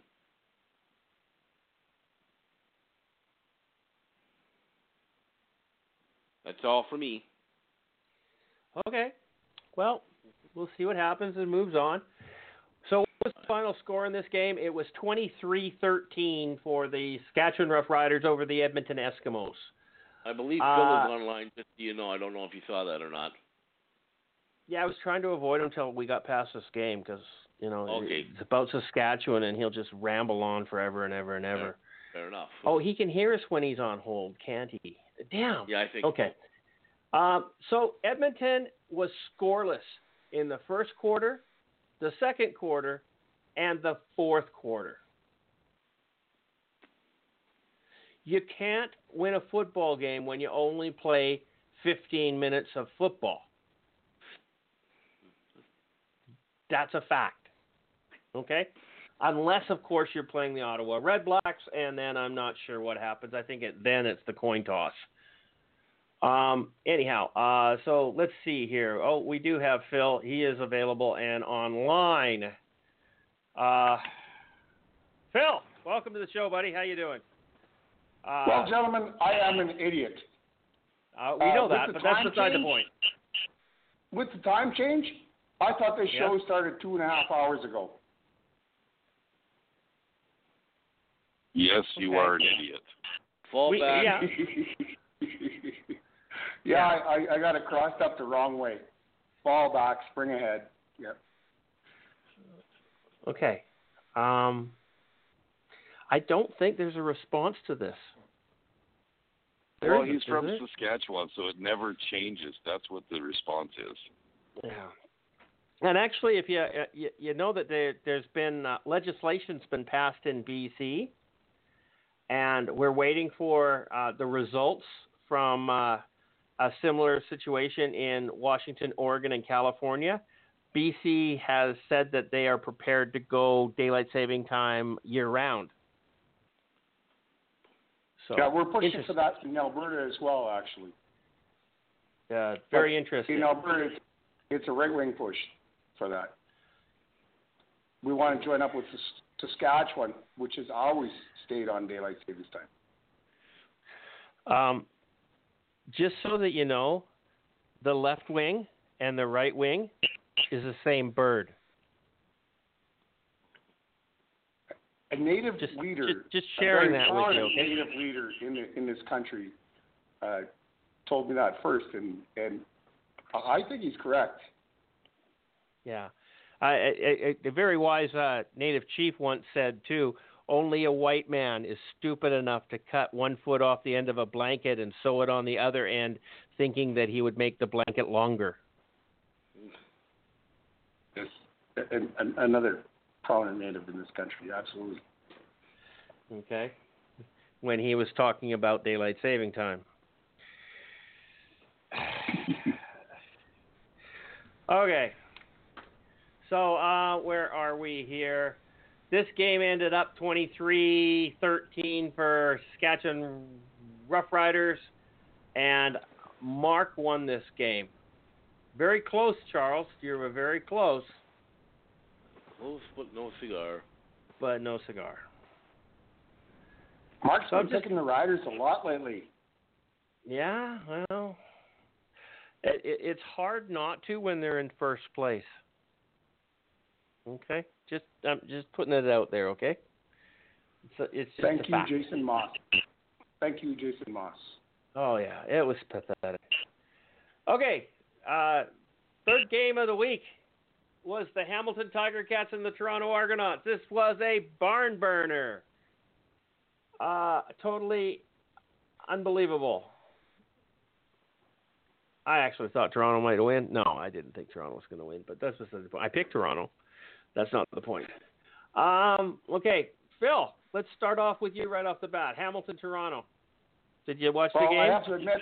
That's all for me. Okay. Well, we'll see what happens and moves on. So what was the final score in this game? It was 23-13 for the Saskatchewan Roughriders over the Edmonton Eskimos. I believe Phil was online, just so you know. I don't know if you saw that or not. Yeah, I was trying to avoid him until we got past this game because, you know, It's about Saskatchewan and he'll just ramble on forever and ever and ever. Fair enough. Oh, he can hear us when he's on hold, can't he? Damn. Yeah, I think. Okay. So Edmonton was scoreless in the first quarter, the second quarter, and the fourth quarter. You can't win a football game when you only play 15 minutes of football. That's a fact. Okay? Unless, of course, you're playing the Ottawa Red Blacks, and then I'm not sure what happens. I think then it's the coin toss. So let's see here. Oh, we do have Phil. He is available and online. Phil, welcome to the show, buddy. How you doing? Well, gentlemen, I am an idiot. We know that, but that's beside the point. With the time change, I thought this show started 2.5 hours ago. Yes, you are an idiot. Fall back. Yeah. Yeah, I got it crossed up the wrong way. Fall back, spring ahead. Yep. Okay. I don't think there's a response to this. Well, he's from Saskatchewan, so it never changes. That's what the response is. Yeah. And actually, if you know that there's been legislation's been passed in BC, and we're waiting for the results from a similar situation in Washington, Oregon, and California. BC has said that they are prepared to go daylight saving time year-round. So, yeah, we're pushing for that in Alberta as well, actually. Very interesting. In Alberta, it's a right-wing push for that. we want to join up with Saskatchewan, which has always stayed on daylight savings time. Just so that you know, the left wing and the right wing is the same bird. A native leader, just sharing that with you. A native leader in this country told me that first, and I think he's correct. Yeah, a very wise native chief once said too, only a white man is stupid enough to cut one foot off the end of a blanket and sew it on the other end, thinking that he would make the blanket longer. Yes, and another prominent native in this country, absolutely. Okay. When he was talking about daylight saving time. Okay. So, where are we here? This game ended up 23-13 for Saskatchewan Roughriders, and Mark won this game. Very close, Charles. You were very close. Close, but no cigar. But no cigar. Mark's been taking the Riders a lot lately. Yeah, well, it's hard not to when they're in first place. Okay, just putting it out there. Okay. It's just thank you, fact. Jason Moss. Thank you, Jason Moss. Oh yeah, it was pathetic. Okay, third game of the week was the Hamilton Tiger Cats and the Toronto Argonauts. This was a barn burner. Totally unbelievable. I actually thought Toronto might win. No, I didn't think Toronto was going to win, but that's just the point. I picked Toronto. That's not the point. Okay, Phil, let's start off with you right off the bat. Hamilton, Toronto. Did you watch the game? I have to admit,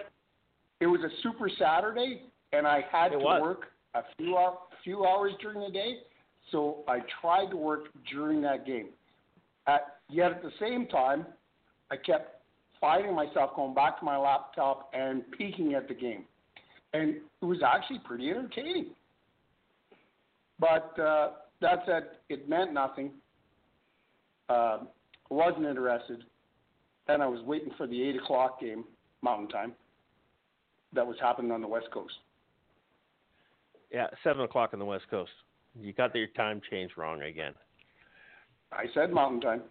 it was a super Saturday, and I had to work a few hours during the day, so I tried to work during that game. Yet at the same time, I kept finding myself going back to my laptop and peeking at the game. And it was actually pretty entertaining. But that said, it meant nothing. I wasn't interested. And I was waiting for the 8 o'clock game, Mountain Time, that was happening on the West Coast. Yeah, 7 o'clock on the West Coast. You got your time change wrong again. I said Mountain Time.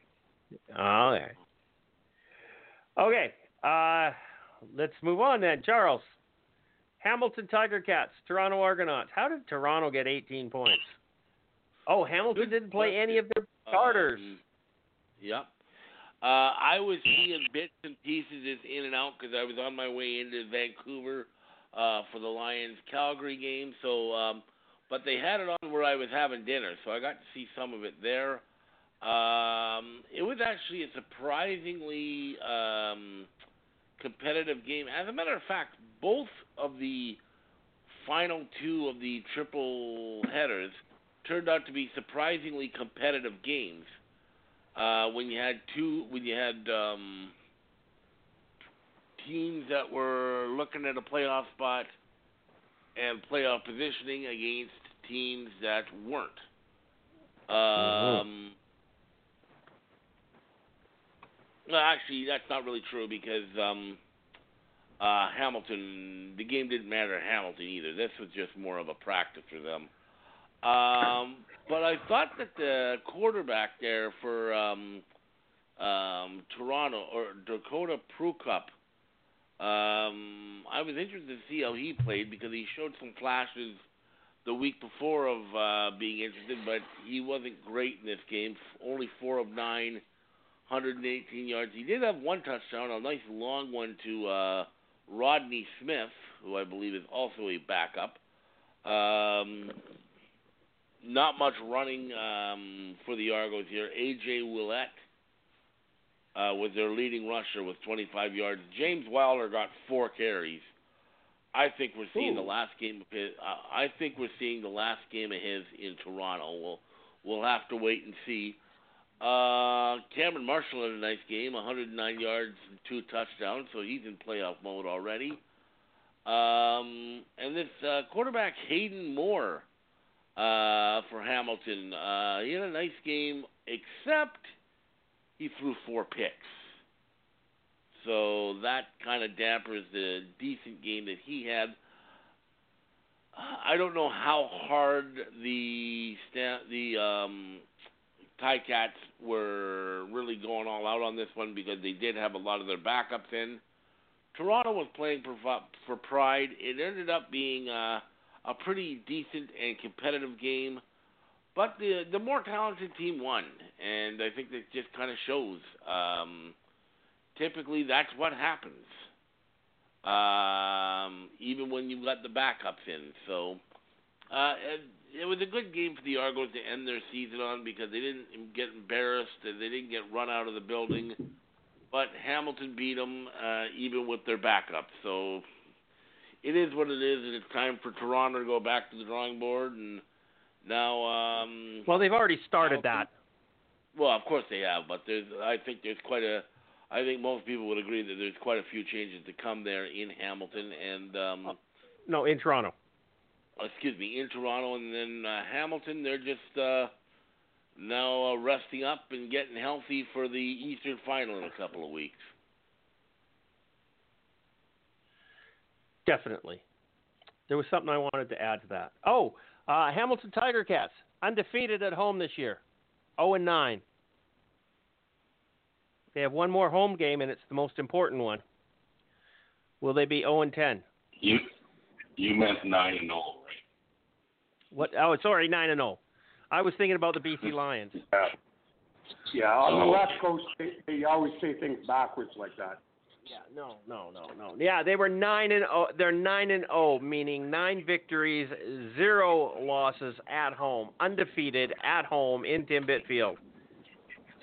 Okay. Okay. Let's move on then. Charles, Hamilton Tiger Cats, Toronto Argonauts. How did Toronto get 18 points? Oh, Hamilton didn't play any of their starters. Yep. I was seeing bits and pieces in and out because I was on my way into Vancouver for the Lions-Calgary game. So, but they had it on where I was having dinner, so I got to see some of it there. It was actually a surprisingly competitive game. As a matter of fact, both of the final two of the triple headers turned out to be surprisingly competitive games. When you had teams that were looking at a playoff spot and playoff positioning against teams that weren't. Well, actually, that's not really true because Hamilton, the game didn't matter to Hamilton either. This was just more of a practice for them. But I thought that the quarterback there for Toronto, or Dakota Prukop, I was interested to see how he played because he showed some flashes the week before of being interested, but he wasn't great in this game. Only 4 of 9, 118 yards. He did have one touchdown, a nice long one to Rodney Smith, who I believe is also a backup. Not much running for the Argos here. A.J. Willett was their leading rusher with 25 yards. James Wilder got 4 carries. I think we're seeing the last game of his. I think we're seeing the last game of his in Toronto. We'll have to wait and see. Cameron Marshall had a nice game, 109 yards and 2 touchdowns, so he's in playoff mode already. And this quarterback Hayden Moore for Hamilton. He had a nice game, except he threw 4 picks. So that kind of dampers the decent game that he had. I don't know how hard the Ticats were really going all out on this one, because they did have a lot of their backups in. Toronto was playing for pride. It ended up being a pretty decent and competitive game, but the more talented team won, and I think that just kind of shows. Typically, that's what happens, even when you let the backups in. So it was a good game for the Argos to end their season on, because they didn't get embarrassed, they didn't get run out of the building, but Hamilton beat them even with their backups. So it is what it is, and it's time for Toronto to go back to the drawing board. And now, well, they've already started Hamilton, that. Well, of course they have, but I think most people would agree that there's quite a few changes to come there in Hamilton and in Toronto. Excuse me, in Toronto, and then Hamilton. They're just now resting up and getting healthy for the Eastern Final in a couple of weeks. Definitely. There was something I wanted to add to that. Oh, Hamilton Tiger Cats, undefeated at home this year, 0-9. They have one more home game, and it's the most important one. Will they be 0-10? You meant 9-0, right? What? Oh, sorry, 9-0. I was thinking about the BC Lions. Yeah. On the West Coast, they always say things backwards like that. Yeah. No. Yeah, they were 9-0. They're 9-0, meaning 9 victories, 0 losses at home, undefeated at home in Timbit Field.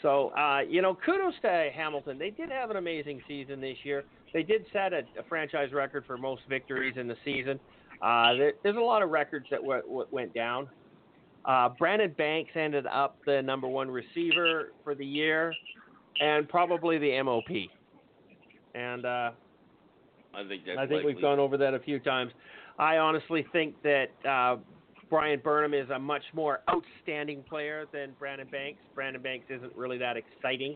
So, kudos to Hamilton. They did have an amazing season this year. They did set a franchise record for most victories in the season. There's a lot of records that went down. Brandon Banks ended up the number 1 receiver for the year and probably the MOP. And I think we've gone over that a few times. I honestly think that Brian Burnham is a much more outstanding player than Brandon Banks. Brandon Banks isn't really that exciting.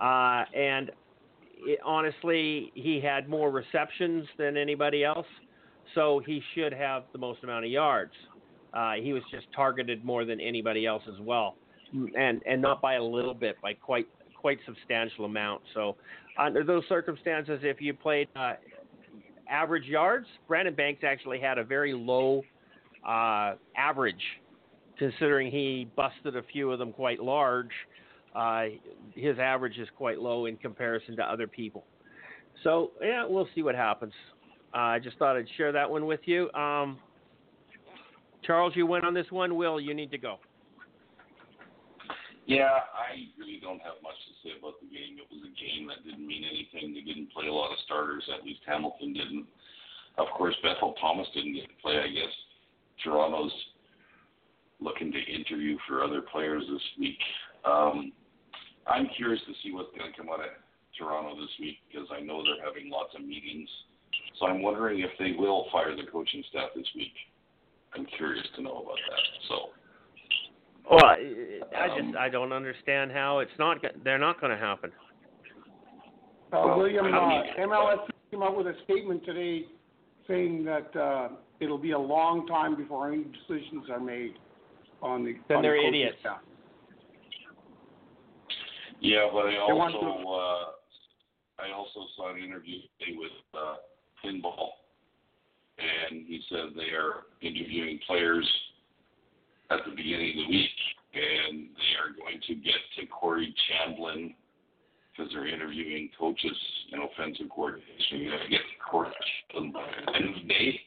Honestly, he had more receptions than anybody else, so he should have the most amount of yards. He was just targeted more than anybody else as well, and not by a little bit, by quite substantial amount. So under those circumstances, if you played average yards, Brandon Banks actually had a very low average, considering he busted a few of them quite large. His average is quite low in comparison to other people. So, yeah, we'll see what happens. I just thought I'd share that one with you. Charles, you went on this one. Will, you need to go. Yeah, I really don't have much to say about the game. It was a game that didn't mean anything. They didn't play a lot of starters. At least Hamilton didn't. Of course, Bethel Thomas didn't get to play, I guess. Toronto's looking to interview for other players this week. I'm curious to see what's going to come out of Toronto this week, because I know they're having lots of meetings. So I'm wondering if they will fire the coaching staff this week. I'm curious to know about that. So, I don't understand how they're not going to happen. William, MLS came out with a statement today saying that it'll be a long time before any decisions are made on the coaching staff. Yeah, but I also saw an interview today with Pinball, and he said they are interviewing players at the beginning of the week, and they are going to get to Corey Chamblin, because they're interviewing coaches and offensive coordinators. You're going to get to Corey Chamblin by the end of the day.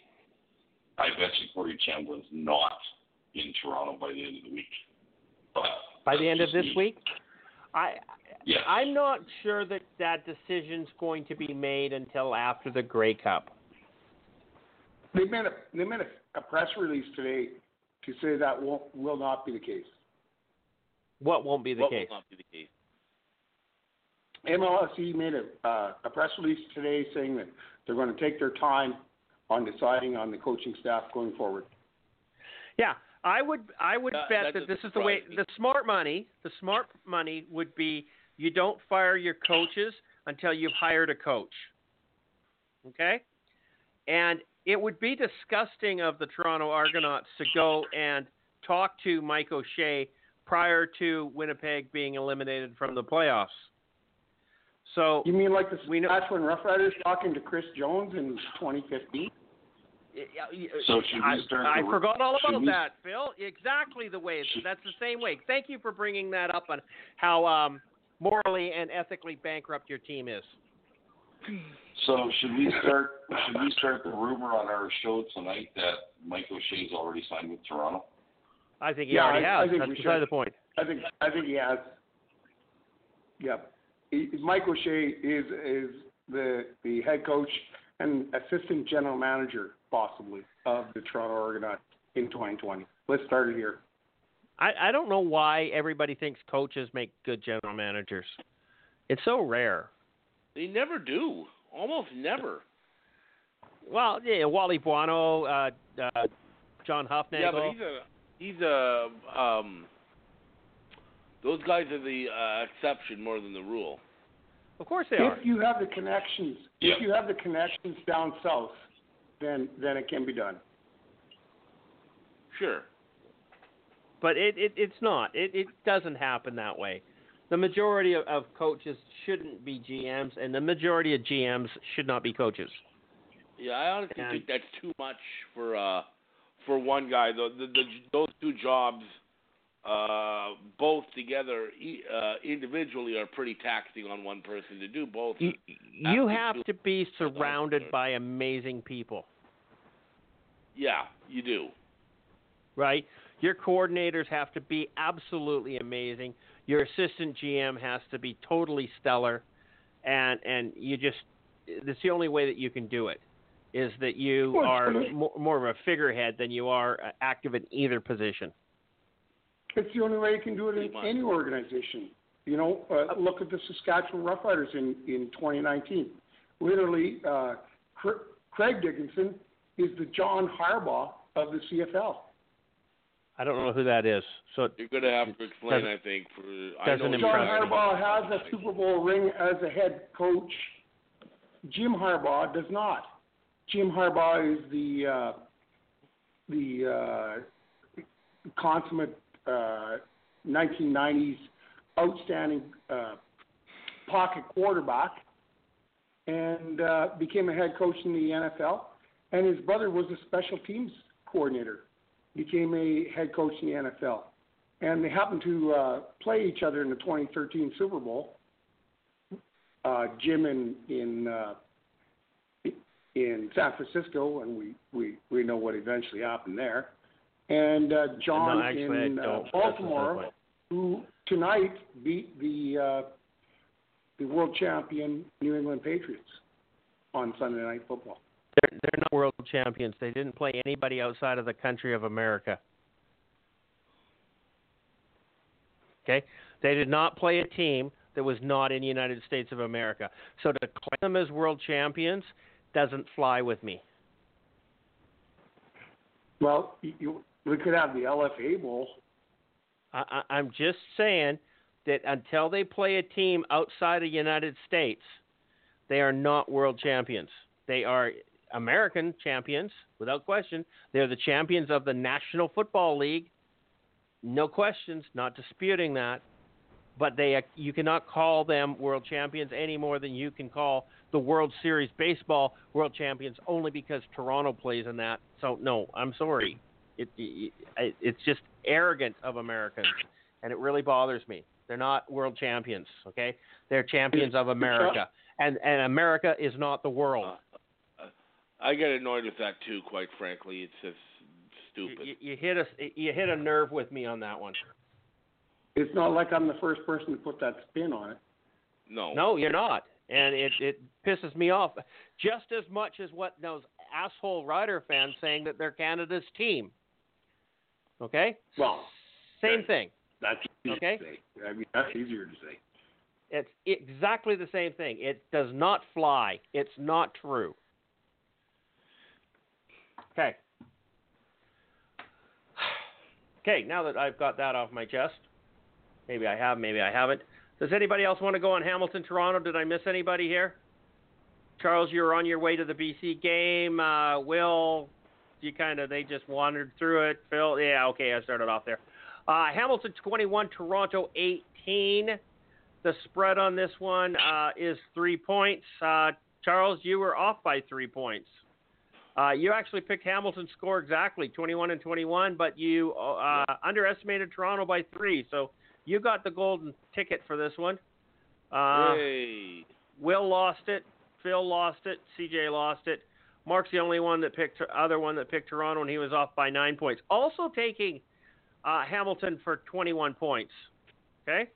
I bet you Corey Chamblin's not in Toronto by the end of the week. But by the end of this week? Yes. I'm not sure that decision's going to be made until after the Grey Cup. They made a press release today to say that will not be the case. What won't be the case? What will not be the case? MLSE made a press release today saying that they're going to take their time on deciding on the coaching staff going forward. Yeah, I would bet that this is the way. The smart money would be you don't fire your coaches until you've hired a coach. Okay? And it would be disgusting of the Toronto Argonauts to go and talk to Mike O'Shea prior to Winnipeg being eliminated from the playoffs. So you mean like the Saskatchewan Roughriders talking to Chris Jones in 2015? So I forgot all about that, Phil. Exactly the way. That's the same way. Thank you for bringing that up on how morally and ethically bankrupt your team is. So should we start the rumor on our show tonight that Mike O'Shea's already signed with Toronto? I think he already has. That's beside the point. I think he has. Yep. Mike O'Shea is the head coach and assistant general manager, possibly, of the Toronto Argonauts in 2020. Let's start it here. I don't know why everybody thinks coaches make good general managers. It's so rare. They never do. Almost never. Well, yeah, Wally Buono, John Hufnagel. Yeah, but those guys are the exception more than the rule. Of course they are. If you have the connections, down south, then it can be done. Sure. But it's not. It doesn't happen that way. The majority of coaches shouldn't be GMs, and the majority of GMs should not be coaches. Yeah, I honestly think that's too much for one guy. Those two jobs. Both together, individually, are pretty taxing on one person to do both. You have to be surrounded by amazing people. Yeah, you do. Right? Your coordinators have to be absolutely amazing. Your assistant GM has to be totally stellar. And you just, that's the only way that you can do it, is that you are more of a figurehead than you are active in either position. It's the only way you can do it in any organization. You know, look at the Saskatchewan Roughriders in 2019. Literally, Craig Dickenson is the John Harbaugh of the CFL. I don't know who that is. So you're going to have to explain, I think. John Harbaugh has a Super Bowl ring as a head coach. Jim Harbaugh does not. Jim Harbaugh is the consummate 1990s outstanding pocket quarterback and became a head coach in the NFL. And his brother was a special teams coordinator, became a head coach in the NFL. And they happened to play each other in the 2013 Super Bowl. Jim in San Francisco, and we know what eventually happened there. And John in Baltimore, who tonight beat the world champion New England Patriots on Sunday Night Football. They're not world champions. They didn't play anybody outside of the country of America. Okay? They did not play a team that was not in the United States of America. So to claim them as world champions doesn't fly with me. Well, we could have the LFA Bowl. I'm just saying that until they play a team outside of the United States, they are not world champions. They are American champions, without question. They're the champions of the National Football League. No questions, not disputing that. But you cannot call them world champions any more than you can call the World Series baseball world champions only because Toronto plays in that. So, no, I'm sorry. It's just arrogant of Americans, and it really bothers me. They're not world champions, okay? They're champions of America, and America is not the world. I get annoyed with that too, quite frankly. It's just stupid. You hit a nerve with me on that one. It's not like I'm the first person to put that spin on it. No, you're not. And it pisses me off just as much as what those asshole Rider fans saying that they're Canada's team. Okay? Well, same thing. That's easier to say. I mean, that's easier to say. It's exactly the same thing. It does not fly. It's not true. Okay. Okay, now that I've got that off my chest, maybe I have, maybe I haven't. Does anybody else want to go on Hamilton, Toronto? Did I miss anybody here? Charles, you were on your way to the BC game. Will, you kind of, they just wandered through it. Phil, yeah, okay, I started off there. Hamilton 21, Toronto 18. The spread on this one is 3 points. Charles, you were off by 3 points. You actually picked Hamilton's score exactly, 21 and 21, but you underestimated Toronto by 3. So you got the golden ticket for this one. Hey. Will lost it. Phil lost it. CJ lost it. Mark's the only one that picked Toronto, and he was off by 9 points. Also taking Hamilton for 21 points. Okay?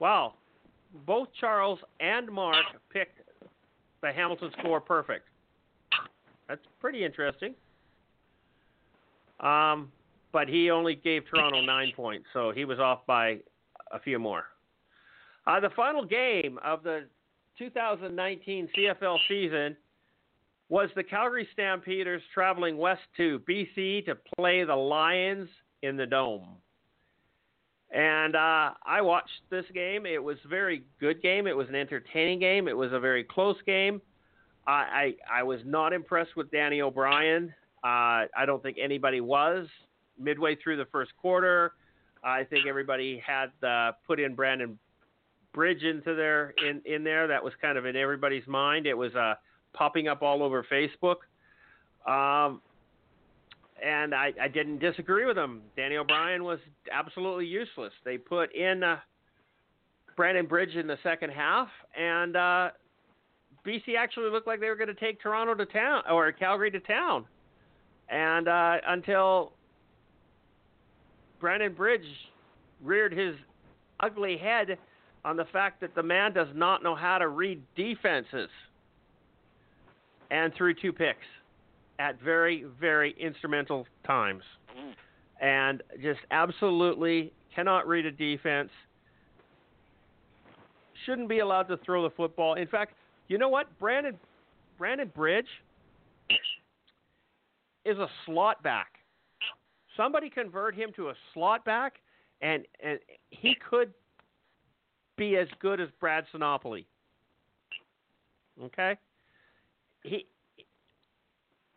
Wow. Both Charles and Mark picked the Hamilton score perfect. That's pretty interesting. But he only gave Toronto 9 points, so he was off by a few more. The final game of the 2019 CFL season was the Calgary Stampeders traveling west to BC to play the Lions in the Dome. And I watched this game. It was a very good game. It was an entertaining game. It was a very close game. I was not impressed with Danny O'Brien. I don't think anybody was. Midway through the first quarter, I think everybody had put in Brandon Bridge into their in there. That was kind of in everybody's mind. It was popping up all over Facebook. And I didn't disagree with him. Danny O'Brien was absolutely useless. They put in Brandon Bridge in the second half, and BC actually looked like they were going to take Toronto to town, or Calgary to town. And until Brandon Bridge reared his ugly head on the fact that the man does not know how to read defenses, and threw two picks at very, very instrumental times. And just absolutely cannot read a defense. Shouldn't be allowed to throw the football. In fact, you know what? Brandon Bridge is a slot back. Somebody convert him to a slot back, and he could be as good as Brad Sinopoli. Okay?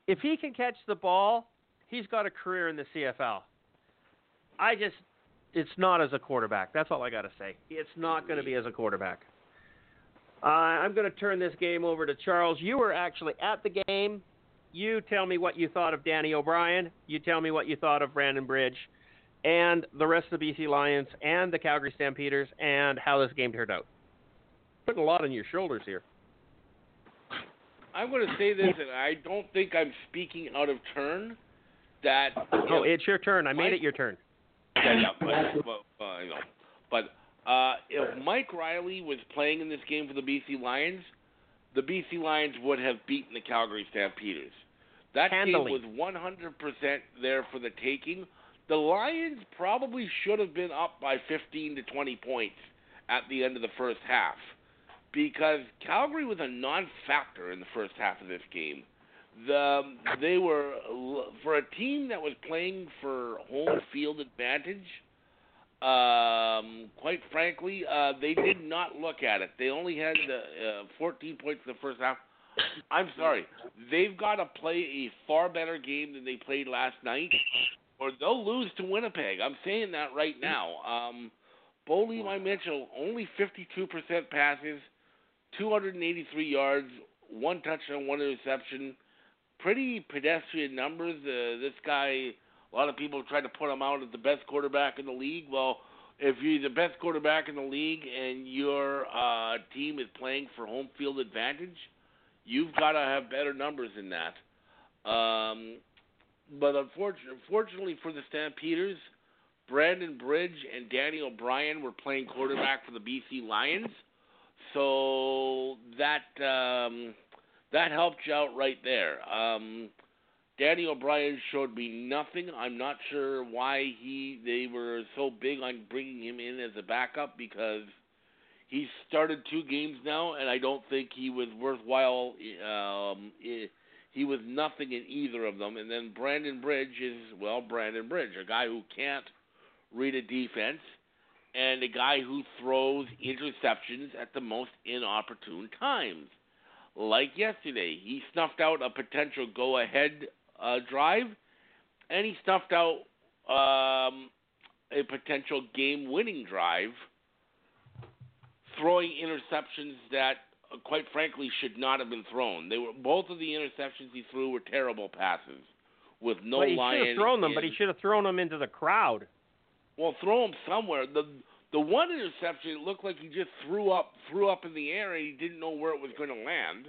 If he can catch the ball, he's got a career in the CFL. It's not as a quarterback. That's all I got to say. It's not going to be as a quarterback. I'm going to turn this game over to Charles. You were actually at the game. You tell me what you thought of Danny O'Brien. You tell me what you thought of Brandon Bridge and the rest of the BC Lions and the Calgary Stampeders and how this game turned out. Putting a lot on your shoulders here. I'm going to say this, and I don't think I'm speaking out of turn. That it's your turn. I made it your turn. But if Mike Riley was playing in this game for the BC Lions would have beaten the Calgary Stampeders. That game was 100% there for the taking. The Lions probably should have been up by 15 to 20 points at the end of the first half, because Calgary was a non-factor in the first half of this game. They were, for a team that was playing for home field advantage, quite frankly, they did not look at it. They only had 14 points in the first half. I'm sorry. They've got to play a far better game than they played last night, or they'll lose to Winnipeg. I'm saying that right now. Bo Levi Mitchell, only 52% passes, 283 yards, one touchdown, one interception. Pretty pedestrian numbers. This guy, a lot of people try to put him out as the best quarterback in the league. Well, if you're the best quarterback in the league and your team is playing for home field advantage, you've got to have better numbers than that. But unfortunately for the Stampeders, Brandon Bridge and Danny O'Brien were playing quarterback for the BC Lions. So that helped you out right there. Danny O'Brien showed me nothing. I'm not sure why they were so big on bringing him in as a backup, because he's started 2 games now, and I don't think he was worthwhile. He was nothing in either of them. And then Brandon Bridge is, well, Brandon Bridge, a guy who can't read a defense and a guy who throws interceptions at the most inopportune times. Like yesterday, he snuffed out a potential go-ahead drive, and he snuffed out a potential game-winning drive, throwing interceptions that, quite frankly, should not have been thrown. They were both of the interceptions he threw were terrible passes with no line. Well, he should have thrown them, but he should have thrown them into the crowd. Well, throw them somewhere. The one interception, it looked like he just threw up in the air, and he didn't know where it was going to land.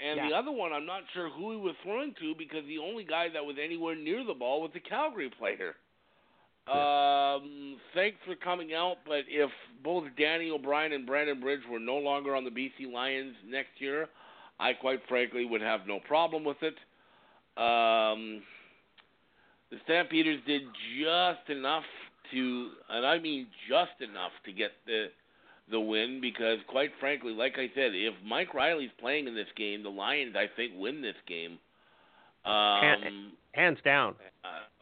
And The other one, I'm not sure who he was throwing to, because the only guy that was anywhere near the ball was the Calgary player. Thanks for coming out, but if both Danny O'Brien and Brandon Bridge were no longer on the BC Lions next year, I quite frankly would have no problem with it. The Stampeders did just enough to, and I mean just enough, to get the win, because quite frankly, like I said, if Mike Riley's playing in this game, the Lions, I think, win this game. Hands down.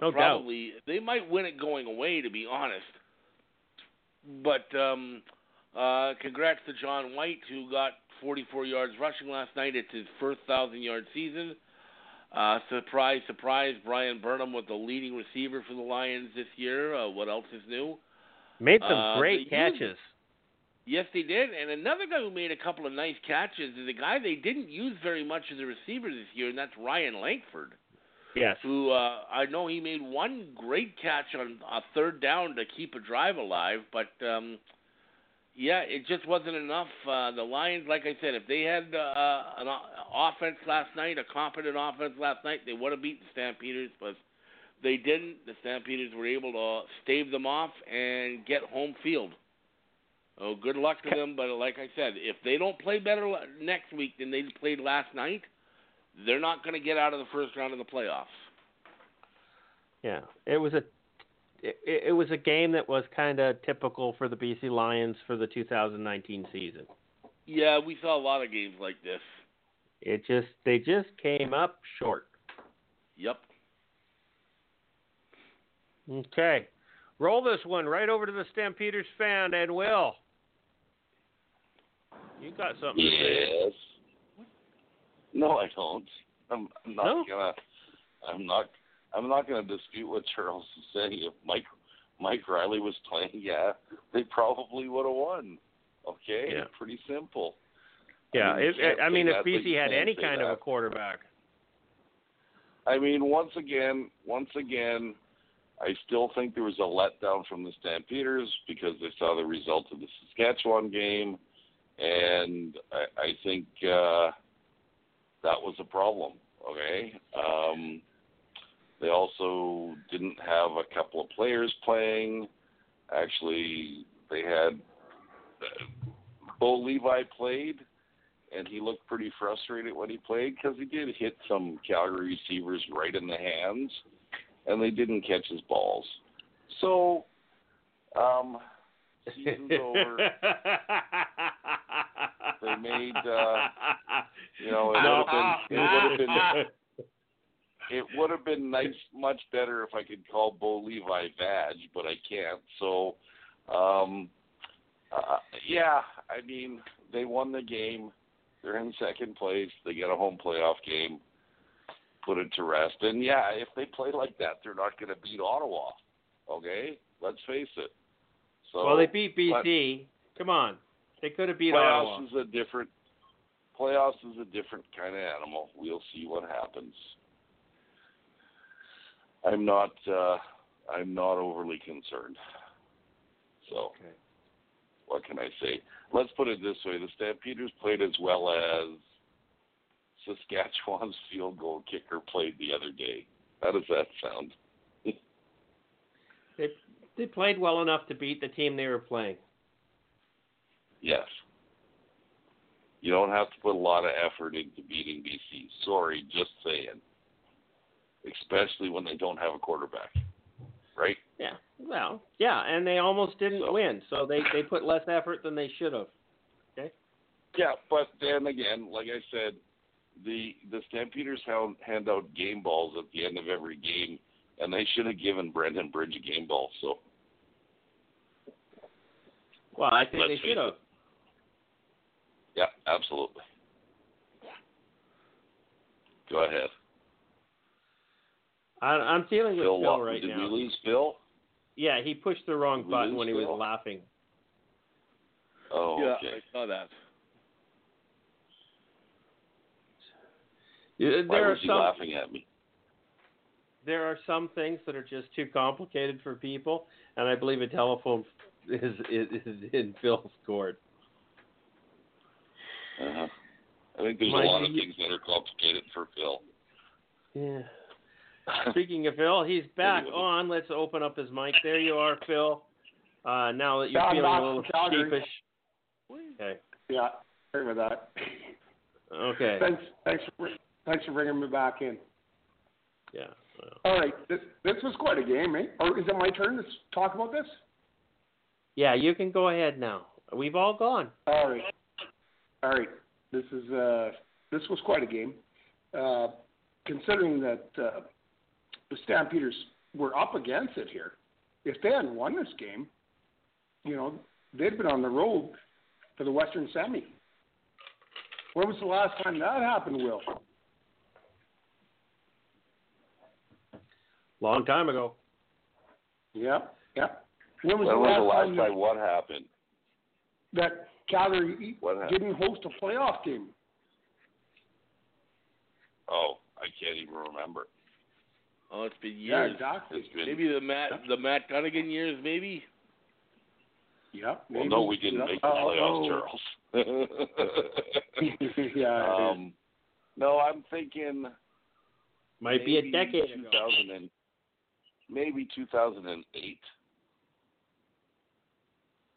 No probably, doubt. They might win it going away, to be honest. But congrats to John White, who got 44 yards rushing last night. It's his first 1,000-yard season. Surprise, surprise, Brian Burnham was the leading receiver for the Lions this year. What else is new? Made some great catches. Yes, they did. And another guy who made a couple of nice catches is a guy they didn't use very much as a receiver this year, and that's Ryan Langford. Yes. Who I know he made one great catch on a third down to keep a drive alive, but, it just wasn't enough. The Lions, like I said, if they had an offense last night, a competent offense last night, they would have beaten the Stampeders, but they didn't. The Stampeders were able to stave them off and get home field. Oh, good luck to them, but like I said, if they don't play better next week than they played last night, they're not going to get out of the first round of the playoffs. Yeah, it was a game that was kind of typical for the BC Lions for the 2019 season. Yeah, we saw a lot of games like this. They just came up short. Yep. Okay. Roll this one right over to the Stampeders fan, and Will, you got something to say? Yes. No, I don't. I'm not gonna dispute what Charles is saying. If Mike Riley was playing, they probably would have won. Okay, yeah. Pretty simple. Yeah, if BC had any kind of a quarterback. I mean, once again. I still think there was a letdown from the Stampeders because they saw the result of the Saskatchewan game, and I think that was a problem, okay? They also didn't have a couple of players playing. Actually, they had Bo Levi played, and he looked pretty frustrated when he played because he did hit some Calgary receivers right in the hands. And they didn't catch his balls. So, season's over. They made, it would have been much better if I could call Bo Levi Vag, but I can't. So, they won the game. They're in second place. They get a home playoff game. Put it to rest. And, if they play like that, they're not going to beat Ottawa. Okay? Let's face it. So, well, they beat BC. Come on. They could have beat Ottawa. Playoffs is a different kind of animal. We'll see what happens. I'm not overly concerned. So, okay. What can I say? Let's put it this way. The Stampeders played as well as Saskatchewan's field goal kicker played the other day. How does that sound? They played well enough to beat the team they were playing. Yes. You don't have to put a lot of effort into beating BC. Sorry, just saying. Especially when they don't have a quarterback. Right? Yeah. Well, yeah, and they almost didn't win, so they put less effort than they should have. Okay? Yeah, but then again, like I said, the Stampeders hand out game balls at the end of every game, and they should have given Brandon Bridge a game ball. So, well, I think they should have. Yeah, absolutely. Go ahead. I'm dealing with Phil right now. Did we lose Phil? Yeah, he pushed the wrong button when he was laughing. Oh, yeah, okay. I saw that. Why was he laughing at me? There are some things that are just too complicated for people, and I believe a telephone is in Phil's cord. Uh-huh. I think there's a lot of things that are complicated for Phil. Yeah. Speaking of Phil, he's back on. Let's open up his mic. There you are, Phil. Now that you're feeling a little sheepish. Okay. Yeah, sorry about that. Okay. Thanks for bringing me back in. Yeah. Well. All right. This was quite a game, eh? Or is it my turn to talk about this? Yeah, you can go ahead now. We've all gone. All right. This was quite a game, considering that the Stampeders were up against it here. If they hadn't won this game, they'd been on the road for the Western Semi. When was the last time that happened, Will? Long time ago. Yeah. When was the last time what happened? That Calgary didn't host a playoff game. Oh, I can't even remember. Oh, it's been years. Yeah, exactly. Maybe the Matt Cunningham years, maybe? Yeah. Well, no, we didn't make the playoffs, Charles. Yeah. No, I'm thinking... Might be a decade ago. Maybe 2008.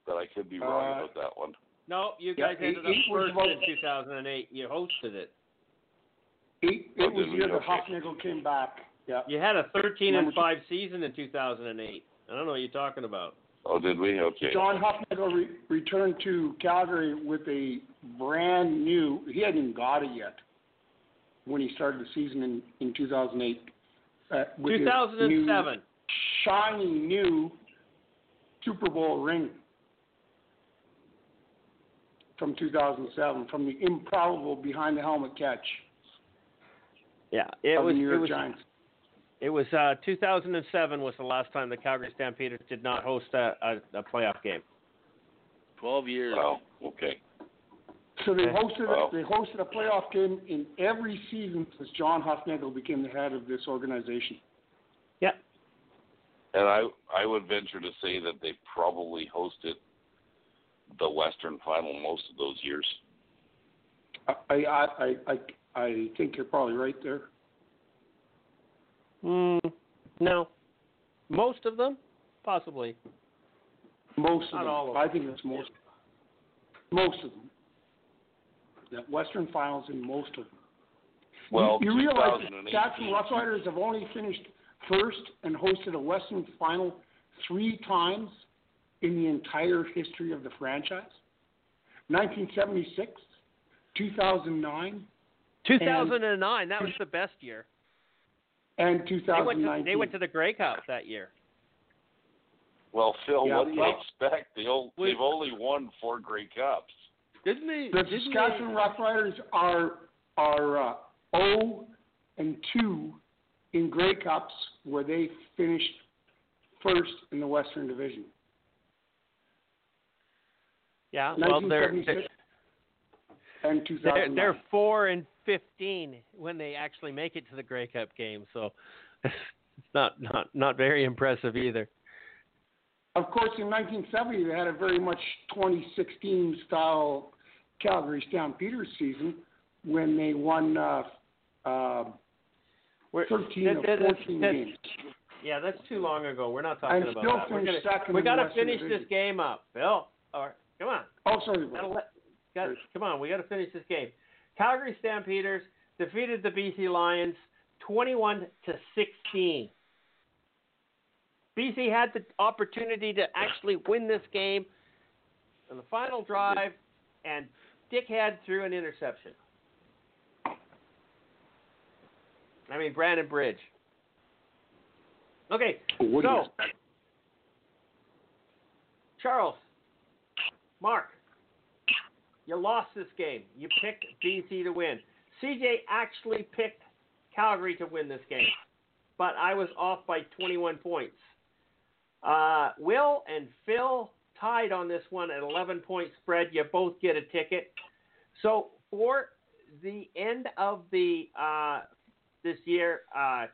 But I could be wrong about that one. No, you guys ended up first in 2008. You hosted it. It was the year that Hufnagel came back. Yeah. You had a 13-5 season in 2008. I don't know what you're talking about. Oh, did we? Okay. John Hufnagel returned to Calgary with a brand new. He hadn't even got it yet when he started the season in 2008. 2007. Shiny new Super Bowl ring. From 2007, from the improbable behind the helmet catch. Yeah, it was 2007 was the last time the Calgary Stampeders did not host a playoff game. 12 years. Wow. Okay. So they hosted a playoff game in every season since John Hufnagel became the head of this organization. Yeah. And I would venture to say that they probably hosted the Western Final most of those years. I think you're probably right there. No. Most of them? Possibly. Most of them. Not all of them. I think it's most. Most of them. That Western Finals in most of them. Well, you realize that Saskatchewan Roughriders have only finished first and hosted a Western Final 3 times in the entire history of the franchise? 1976, 2009. 2009, that was the best year. And 2019. They went to the Grey Cup that year. Well, Phil, what do you expect? They've only won 4 Grey Cups. Didn't they? The Saskatchewan Roughriders are 0-2 in Grey Cups, where they finished first in the Western Division. Yeah, well, they're 4-15 when they actually make it to the Grey Cup game, so it's not very impressive either. Of course, in 1970, they had a very much 2016-style Calgary Stampeders season when they won 13 or 14 games. Yeah, that's too long ago. We're not talking about that. We've got to finish this game up, Bill. All right. Come on. Oh, sorry. Come on. We got to finish this game. Calgary Stampeders defeated the BC Lions 21-16. BC had the opportunity to actually win this game on the final drive, and Dickhead threw an interception. I mean, Brandon Bridge. Okay, so Charles, Mark, you lost this game. You picked BC to win. CJ actually picked Calgary to win this game, but I was off by 21 points. Will and Phil tied on this one at 11-point spread. You both get a ticket. So for the end of the this year,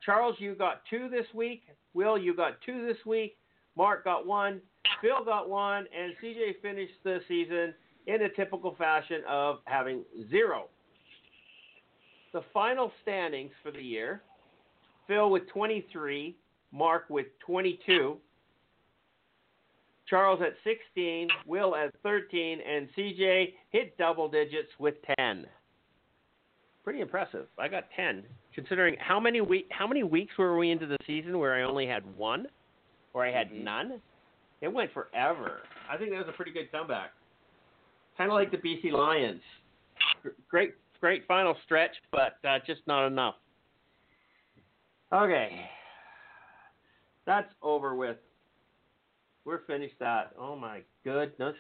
Charles, you got 2 this week. Will, you got 2 this week. Mark got 1. Phil got 1. And CJ finished the season in a typical fashion of having 0. The final standings for the year, Phil with 23, Mark with 22, Charles at 16, Will at 13, and CJ hit double digits with 10. Pretty impressive. I got 10. Considering how many weeks were we into the season where I only had 1 or I had none? It went forever. I think that was a pretty good comeback. Kind of like the BC Lions. Great final stretch, but just not enough. Okay. That's over with. We're finished that. Oh, my goodness.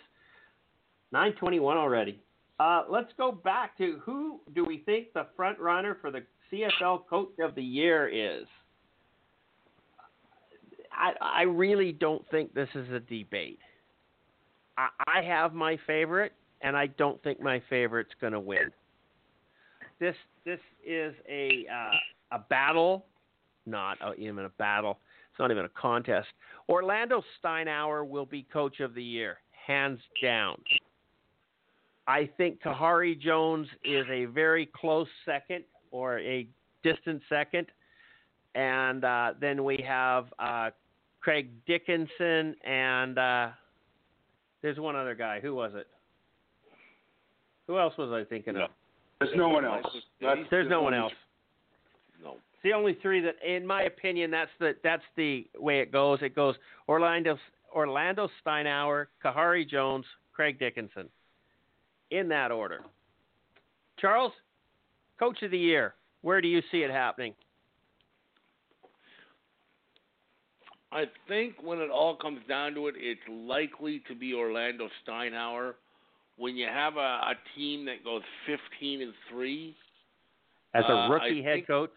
9:21 already. Let's go back to who do we think the front runner for the CFL Coach of the Year is. I really don't think this is a debate. I have my favorite, and I don't think my favorite's going to win. This is a battle, not even a battle. It's not even a contest. Orlondo Steinauer will be Coach of the Year, hands down. I think Khari Jones is a very close second or a distant second. And then we have Craig Dickenson and there's one other guy. Who was it? Who else was I thinking of? There's no one else. There's no one else. No. It's the only three that, in my opinion, that's the way it goes. It goes Orlondo Steinauer, Khari Jones, Craig Dickenson. In that order. Charles, Coach of the Year, where do you see it happening? I think when it all comes down to it, it's likely to be Orlondo Steinauer. When you have a team that goes 15-3 as a rookie head coach,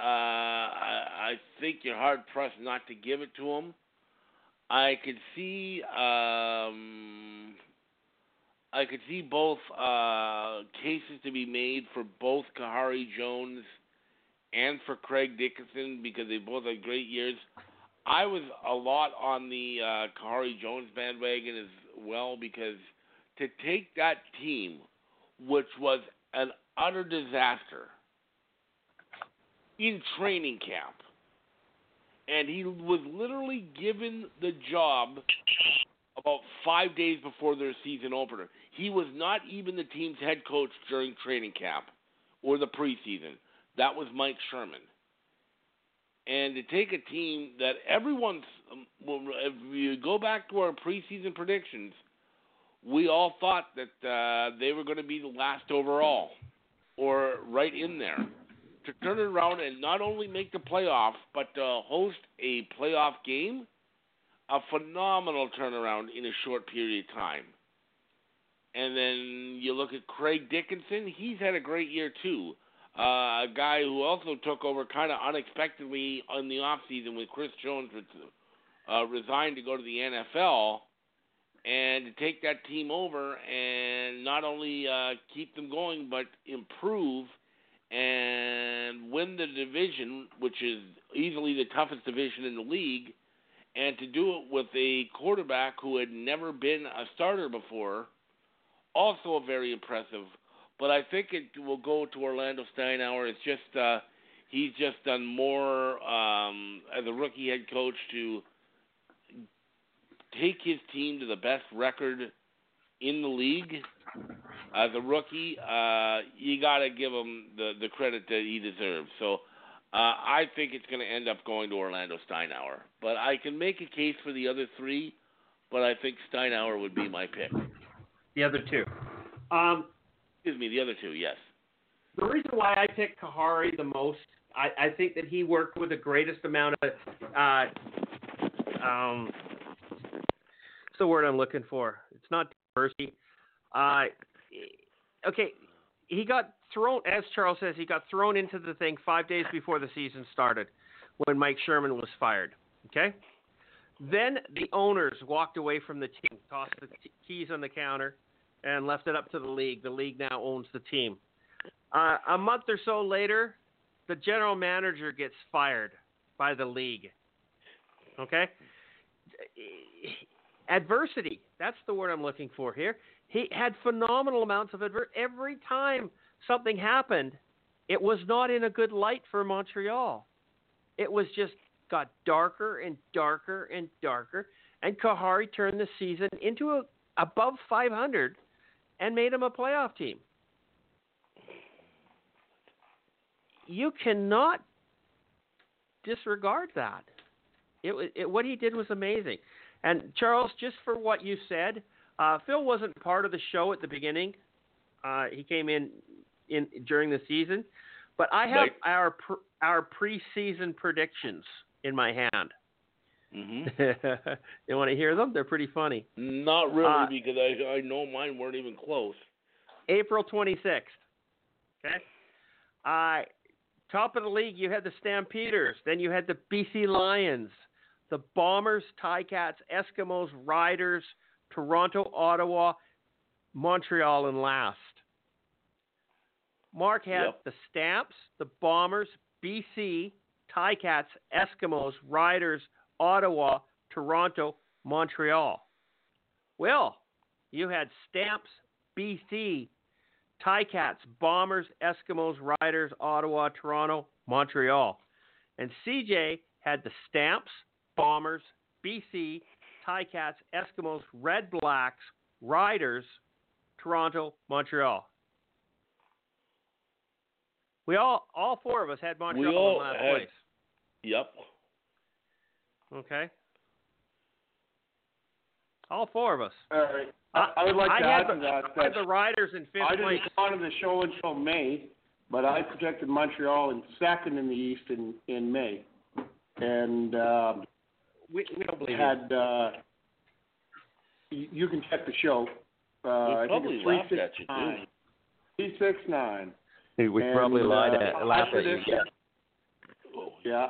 I think you're hard pressed not to give it to him. I could see both cases to be made for both Khari Jones and for Craig Dickenson because they both had great years. I was a lot on the Khari Jones bandwagon as well because to take that team, which was an utter disaster in training camp, and he was literally given the job about 5 days before their season opener. He was not even the team's head coach during training camp or the preseason. That was Mike Sherman. And to take a team that everyone's if you go back to our preseason predictions, we all thought that they were going to be the last overall or right in there. To turn it around and not only make the playoff, but to host a playoff game, a phenomenal turnaround in a short period of time. And then you look at Craig Dickenson. He's had a great year, too. A guy who also took over kind of unexpectedly in the offseason when Chris Jones resigned to go to the NFL and to take that team over and not only keep them going but improve and win the division, which is easily the toughest division in the league, and to do it with a quarterback who had never been a starter before, also very impressive. But I think it will go to Orlondo Steinauer. It's just he's just done more as a rookie head coach to take his team to the best record in the league. As a rookie, you got to give him the credit that he deserves. So I think it's going to end up going to Orlondo Steinauer. But I can make a case for the other three, but I think Steinauer would be my pick. The other two. Yes. The reason why I picked Khari the most, I think that he worked with the greatest amount of what's the word I'm looking for? It's not diversity. Okay, he got thrown, as Charles says, he got thrown into the thing 5 days before the season started when Mike Sherman was fired, okay? Then the owners walked away from the team, tossed the keys on the counter, and left it up to the league. The league now owns the team. A month or so later, the general manager gets fired by the league, okay? Adversity, that's the word I'm looking for here. He had phenomenal amounts of adversity. Every time something happened, it was not in a good light for Montreal. It was just got darker and darker and darker, and Khari turned the season into a, above 500 and made him a playoff team. You cannot disregard that. What he did was amazing. And Charles, just for what you said, Phil wasn't part of the show at the beginning. He came in during the season, but I have our preseason predictions in my hand. Mm-hmm. You want to hear them? They're pretty funny. Not really, because I know mine weren't even close. April 26th. Okay. Top of the league, you had the Stampeders. Then you had the BC Lions, the Bombers, Ticats, Eskimos, Riders, Toronto, Ottawa, Montreal, and last. Mark had the Stamps, the Bombers, BC, Ticats, Eskimos, Riders, Ottawa, Toronto, Montreal. Well, you had Stamps, BC, Ticats, Bombers, Eskimos, Riders, Ottawa, Toronto, Montreal. And CJ had the Stamps, Bombers, BC, Ticats, Eskimos, Red Blacks, Riders, Toronto, Montreal. We all four of us had Montreal in last place. Yep. Okay. All four of us. All right. I would like to add to that. I had the Riders in fifth place. I didn't get on the show until May, but I projected Montreal in second in the East in May. And we don't believe had. You can check the show. I probably think it's 369. 369. We probably lied at last week. Yeah.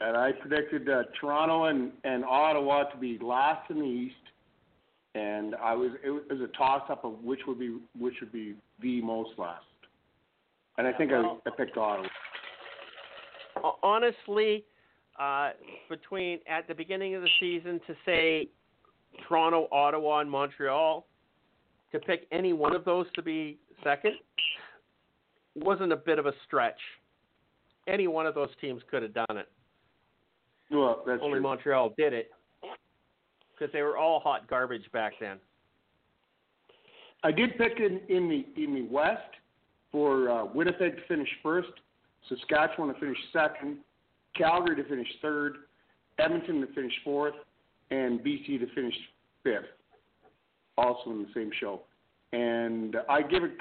And I predicted Toronto and Ottawa to be last in the East, and it was a toss-up of which would be the most last. And I think I picked Ottawa. Honestly, between at the beginning of the season to say Toronto, Ottawa, and Montreal, to pick any one of those to be second wasn't a bit of a stretch. Any one of those teams could have done it. Well, that's only true. Montreal did it because they were all hot garbage back then. I did pick in the West for Winnipeg to finish first, Saskatchewan to finish second, Calgary to finish third, Edmonton to finish fourth, and BC to finish fifth. Also in the same show. And I give it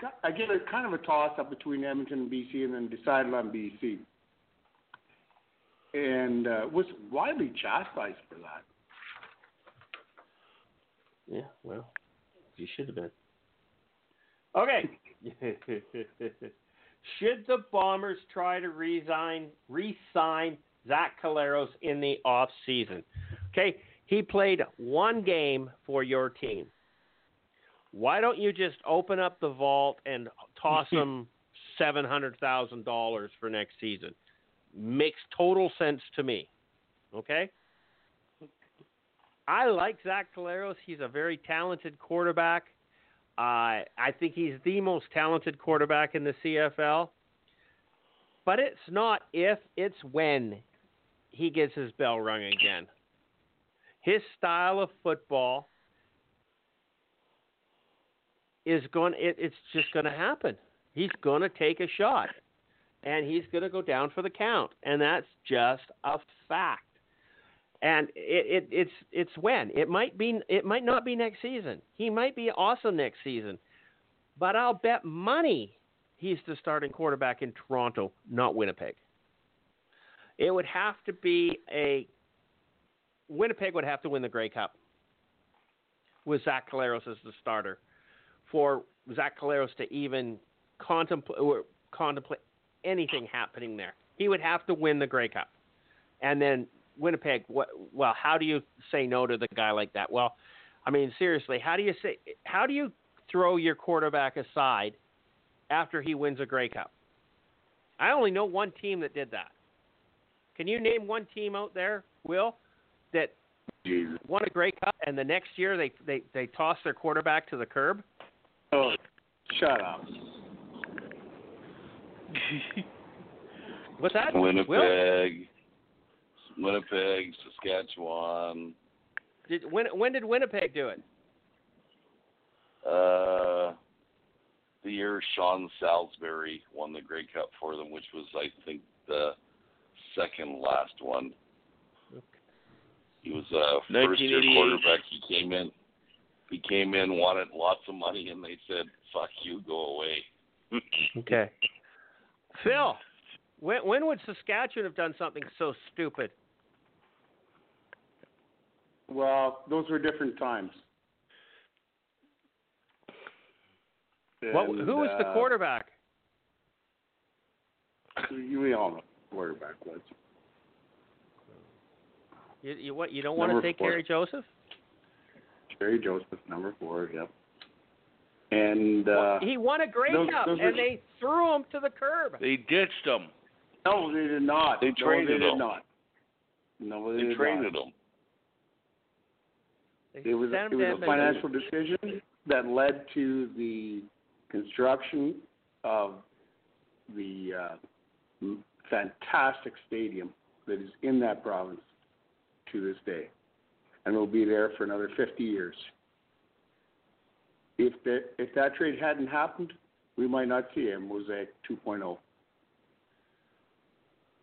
kind of a toss-up between Edmonton and BC, and then decided on BC. And was widely chastised for that. Yeah, well, you should have been. Okay. Should the Bombers try to re-sign Zach Collaros in the off-season? Okay, he played one game for your team. Why don't you just open up the vault and toss him $700,000 for next season? Makes total sense to me. Okay? I like Zach Collaros. He's a very talented quarterback. I think he's the most talented quarterback in the CFL. But it's not if, it's when he gets his bell rung again. His style of football is going. It's just going to happen. He's going to take a shot, and he's going to go down for the count, and that's just a fact. And it's when it might not be next season. He might be awesome next season, but I'll bet money he's the starting quarterback in Toronto, not Winnipeg. It would have to be a – Winnipeg would have to win the Grey Cup with Zach Collaros as the starter for Zach Collaros to even contemplate anything happening there. He would have to win the Grey Cup. And then Winnipeg, well, how do you say no to the guy like that? Well, I mean, seriously, how do you throw your quarterback aside after he wins a Grey Cup? I only know one team that did that. Can you name one team out there, Will, that won a Grey Cup and the next year they toss their quarterback to the curb? Oh, shut up. What's that? Winnipeg. Will? Winnipeg, Saskatchewan. When did Winnipeg do it? The year Sean Salisbury won the Grey Cup for them, which was, I think, the second last one. Okay. He was a first-year quarterback. He came in, wanted lots of money, and they said, fuck you, go away. Okay. Phil, when would Saskatchewan have done something so stupid? Well, those were different times. Who was the quarterback? We all know who the quarterback was. You don't want to say Kerry Joseph? Kerry Joseph, number 4, yep. And he won a Grey Cup, and they threw him to the curb. They ditched him. No, they did not. They traded him. No, they traded him. It was a financial decision that led to the construction of the fantastic stadium that is in that province to this day, and will be there for another 50 years. If that trade hadn't happened, we might not see a Mosaic 2.0.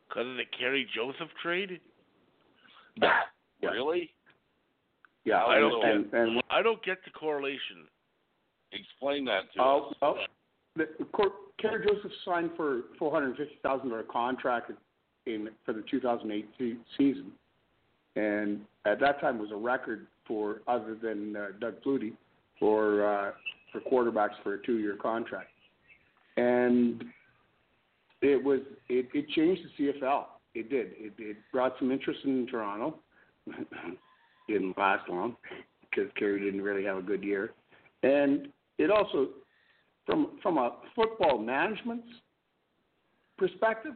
Because of the Kerry Joseph trade? Yeah. Really? Yeah, I don't get the correlation. Explain that to us. Well, Kerry Joseph signed for $450,000 contract for the 2008 season, and at that time was a record for other than Doug Flutie for quarterbacks for a 2-year contract, and it changed the CFL. It did. It brought some interest in Toronto. Didn't last long because Kerry didn't really have a good year. And it also, from a football management perspective,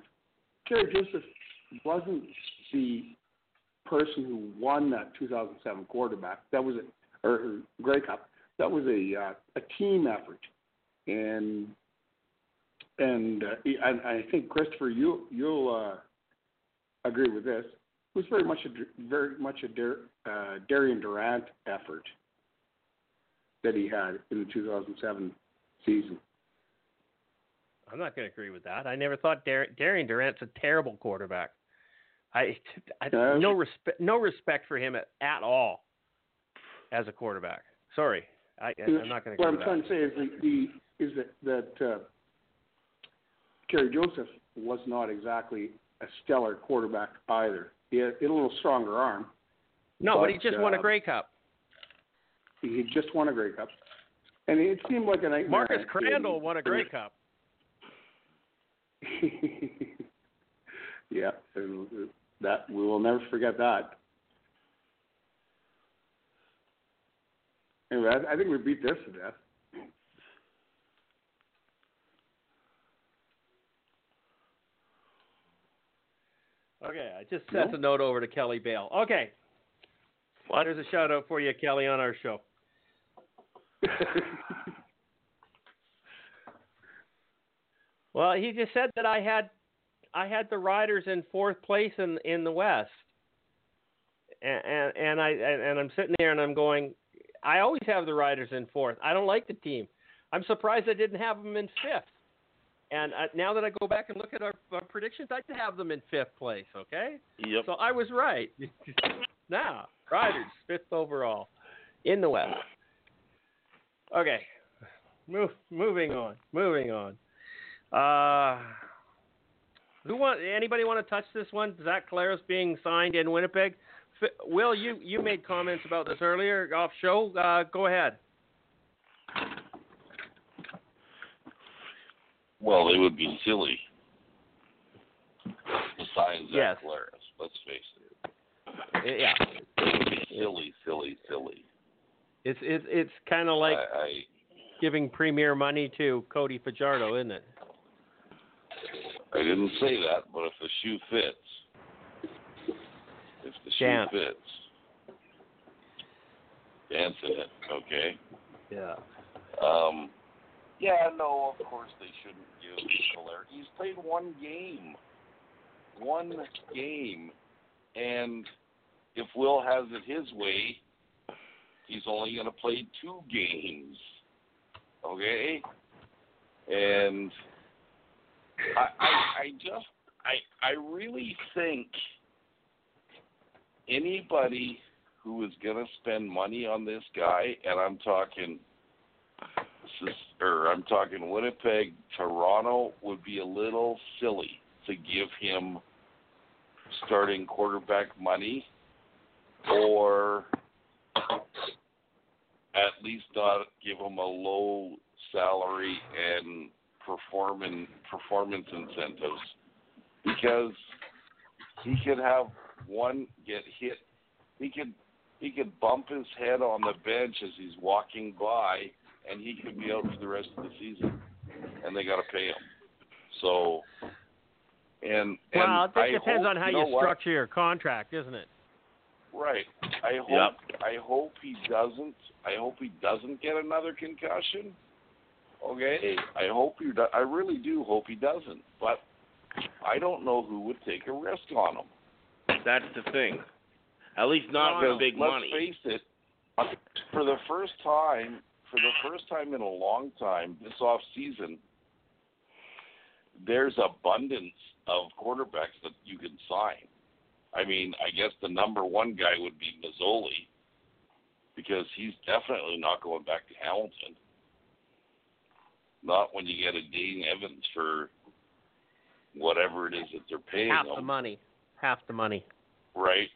Kerry Joseph wasn't the person who won that 2007 quarterback. That was or Grey Cup. That was a team effort. And I think, Christopher, you'll agree with this. It was very much a Darian Durant effort that he had in the 2007 season. I'm not going to agree with that. I never thought Darian Durant's a terrible quarterback. No respect for him at all as a quarterback. Sorry, I'm not going to. What I'm trying to say is that Kerry Joseph was not exactly a stellar quarterback either. He had a little stronger arm. No, but he just won a Grey Cup. He just won a Grey Cup. And it seemed like a nightmare. Marcus Crandall won a Grey Cup. Yeah, that we will never forget that. Anyway, I think we beat this to death. Okay, I just sent a note over to Kelly Bale. Okay. What? There's a shout-out for you, Kelly, on our show. Well, he just said that I had the Riders in fourth place in the West. And I'm sitting there and I'm going, I always have the Riders in fourth. I don't like the team. I'm surprised I didn't have them in fifth. And now that I go back and look at our predictions, I did have them in fifth place, okay? Yep. So I was right. Now, Riders, fifth overall in the West. Okay. Moving on. Anybody want to touch this one? Zach Collaros being signed in Winnipeg. Will, you made comments about this earlier off show. Go ahead. Well, it would be silly to sign Zach Collaros. Let's face it. Yeah. It would be silly. It's kind of like giving premier money to Cody Fajardo, isn't it? I didn't say that, but if the shoe fits, dance in it, okay? Yeah. Yeah, no, of course they shouldn't give Collaros. He's played one game, and if Will has it his way, he's only going to play 2 games, okay? And I really think anybody who is going to spend money on this guy, and I'm talking Winnipeg, Toronto, would be a little silly to give him starting quarterback money, or at least not give him a low salary and performance incentives, because he could have one get hit. He could bump his head on the bench as he's walking by, and he could be out for the rest of the season, and they got to pay him. So, well, it depends on how you structure your contract, isn't it? Right. I hope he doesn't get another concussion. Okay, I really do hope he doesn't, but I don't know who would take a risk on him. That's the thing. At least not for big money. Let's face it. For the first time in a long time, this off season, there's abundance of quarterbacks that you can sign. I mean, I guess the number one guy would be Mazzoli, because he's definitely not going back to Hamilton. Not when you get a Dean Evans for whatever it is that they're paying them. Half the money. Right.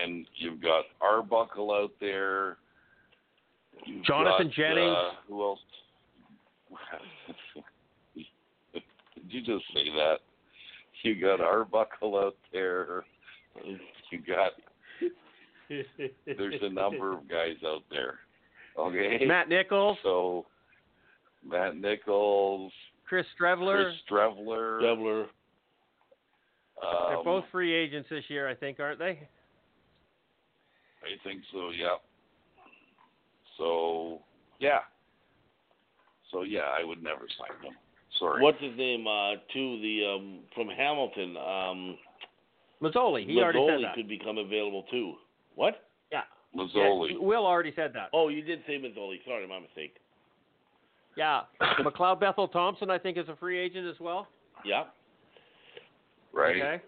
And you've got Arbuckle out there. You've Jonathan Jennings. Who else? Did you just say that? You got Arbuckle out there. There's a number of guys out there. Okay. Matt Nichols, Chris Streveler. They're both free agents this year, I think, aren't they? I think so, yeah. So, yeah, I would never sign them. Sorry. What's his name? From Hamilton. Mazzoli. He already said that. Mazzoli could become available, too. What? Yeah. Mazzoli. Yeah, Will already said that. Oh, you did say Mazzoli. Sorry, my mistake. Yeah, McLeod Bethel Thompson, I think, is a free agent as well. Yeah. Right. Okay.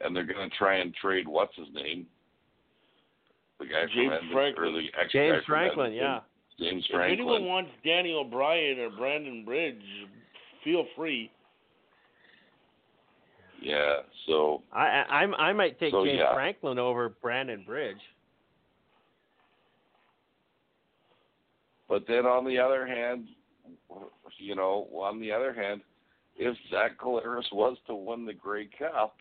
And they're going to try and trade what's his name? The guy James from Franklin. Or the James Franklin, yeah. James Franklin. If anyone wants Danny O'Brien or Brandon Bridge, feel free. Yeah. So I might take James Franklin over Brandon Bridge. But then on the other hand, if Zach Collaros was to win the Grey Cup,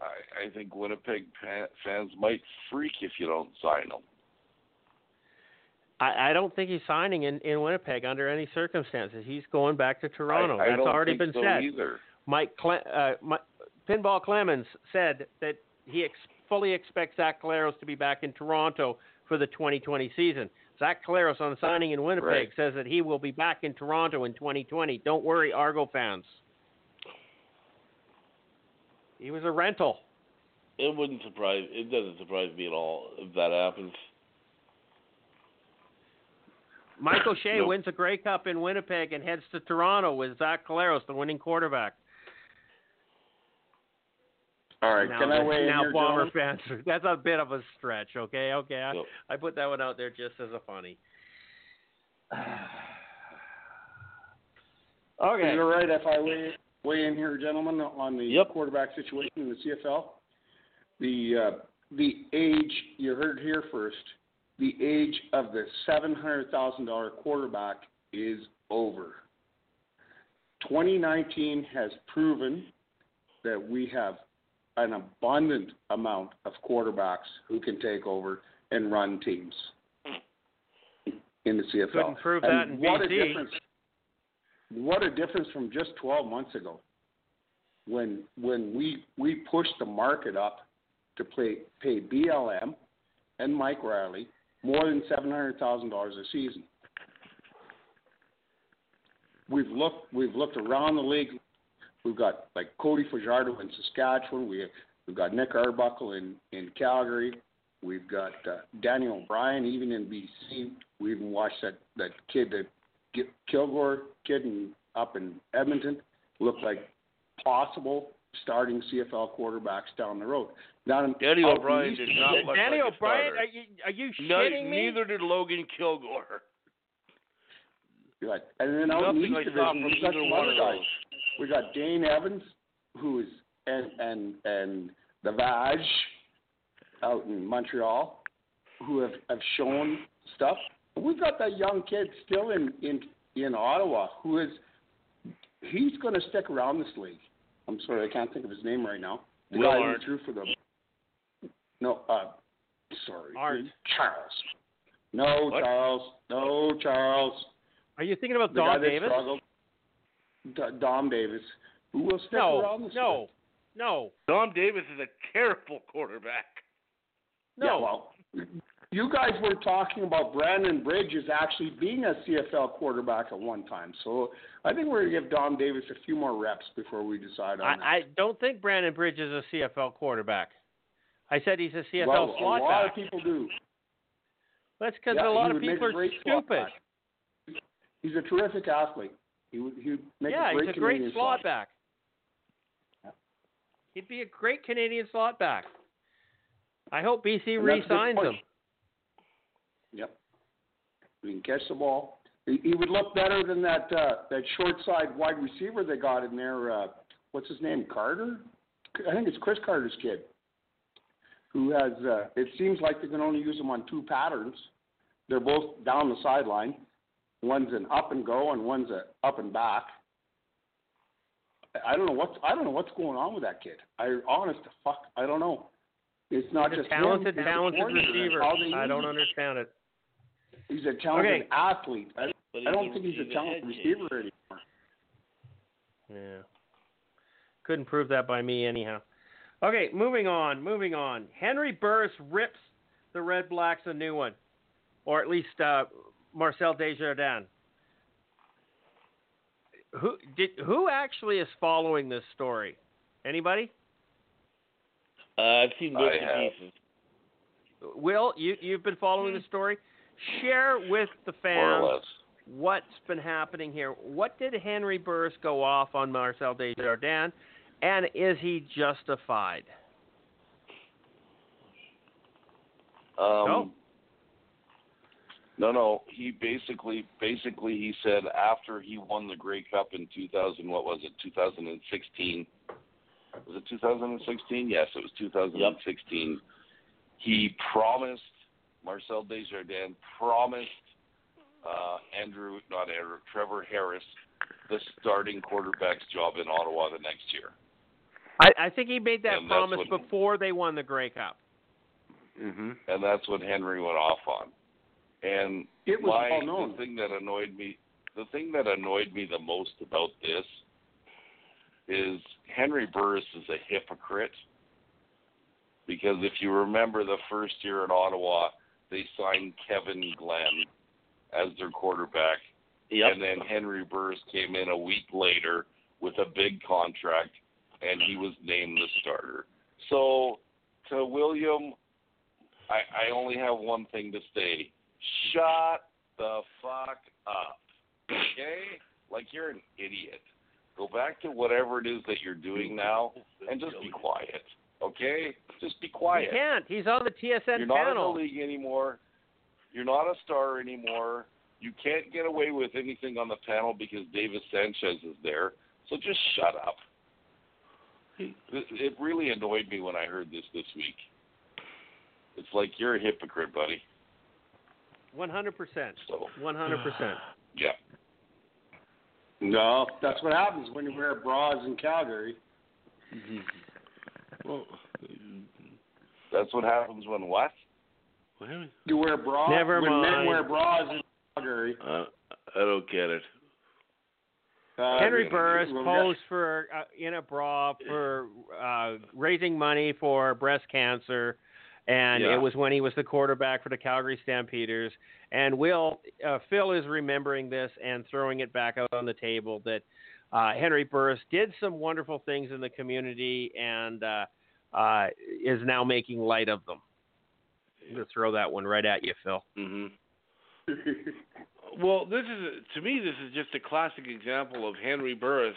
I think Winnipeg fans might freak if you don't sign him. I don't think he's signing in Winnipeg under any circumstances. He's going back to Toronto. That's already been said. Either. Mike Pinball Clemens said that he fully expects Zach Collaros to be back in Toronto for the 2020 season. Zach Collaros on signing in Winnipeg says that he will be back in Toronto in 2020. Don't worry, Argo fans. He was a rental. It doesn't surprise me at all if that happens. Michael Shea wins a Grey Cup in Winnipeg and heads to Toronto with Zach Collaros, the winning quarterback. All right, now, can I weigh in here, Bomber fans, that's a bit of a stretch, okay? Yep. I put that one out there just as a funny. Okay. You're right. If I weigh in here, gentlemen, on the quarterback situation in the CFL, the age, you heard here first, the age of the $700,000 quarterback is over. 2019 has proven that we have an abundant amount of quarterbacks who can take over and run teams in the CFL. Couldn't prove that in BC. What a difference from just 12 months ago when we pushed the market up to pay BLM and Mike Riley more than $700,000 a season. We've looked around the league. We've got like Cody Fajardo in Saskatchewan. We've got Nick Arbuckle in Calgary. We've got Danny O'Brien even in BC. We even watched that kid, that Kilgore kid up in Edmonton, look like possible starting CFL quarterbacks down the road. Danny O'Brien did not look Danny like O'Brien, a starter. Are you shitting me? Neither did Logan Kilgore. Right. And then out in the East Division, we've got some other guys. We got Dane Evans, who is and the Vaj out in Montreal, who have shown stuff. We've got that young kid still in Ottawa, who is he's going to stick around this league. I'm sorry, I can't think of his name right now. The Willard. Guy who drew for them. No, sorry, Art. Charles. No, what? Charles. No, Charles. Are you thinking about Dom Davis? Dom Davis, who will stick around this league. No. Dom Davis is a terrible quarterback. No. Yeah, well, you guys were talking about Brandon Bridge as actually being a CFL quarterback at one time. So I think we're going to give Dom Davis a few more reps before we decide on that. I don't think Brandon Bridge is a CFL quarterback. I said he's a CFL slot back. A lot of people do. That's because a lot of people are stupid. He's a terrific athlete. He would make a great Canadian slot back. Yeah. He'd be a great Canadian slot back. I hope BC re-signs him. Yep. He can catch the ball. He would look better than that short side wide receiver they got in there. What's his name? Carter? I think it's Chris Carter's kid, who has, it seems like they can only use him on two patterns. They're both down the sideline. One's an up and go, and one's an up and back. I don't know what's going on with that kid. I don't know. It's not just a talented receiver. I don't understand it. He's a talented athlete. I don't think he's a talented receiver anymore. Yeah, couldn't prove that by me anyhow. Okay, moving on. Henry Burris rips the Red Blacks a new one, or at least. Marcel Desjardins. Who actually is following this story? Anybody? I've seen bits and pieces. Will, you've been following the story. Share with the fans what's been happening here. What did Henry Burris go off on Marcel Desjardins, and is he justified? No. No. He basically he said after he won the Grey Cup in 2016. Was it 2016? Yes, it was 2016. Yep. He promised, Marcel Desjardins promised Trevor Harris the starting quarterback's job in Ottawa the next year. I think he made that promise before they won the Grey Cup. Mm-hmm. And that's what Henry went off on. And it was all known. The thing that annoyed me the most about this is Henry Burris is a hypocrite, because if you remember the first year in Ottawa, they signed Kevin Glenn as their quarterback, and then Henry Burris came in a week later with a big contract, and he was named the starter. So to William, I only have one thing to say. Shut the fuck up, okay? Like, you're an idiot. Go back to whatever it is that you're doing now and just be quiet, okay? Just be quiet. You can't. He's on the TSN panel. You're not in the league anymore. You're not a star anymore. You can't get away with anything on the panel because Davis Sanchez is there, so just shut up. It really annoyed me when I heard this week. It's like you're a hypocrite, buddy. 100%. 100%. Yeah. No, that's what happens when you wear bras in Calgary. Well, that's what happens when what? You wear bras. Never mind. When men wear bras in Calgary. I don't get it. Henry Burris posed for in a bra for raising money for breast cancer, and it was when he was the quarterback for the Calgary Stampeders. And Phil is remembering this and throwing it back out on the table that Henry Burris did some wonderful things in the community and is now making light of them. I'm going to throw that one right at you, Phil. Mm-hmm. Well, to me, this is just a classic example of Henry Burris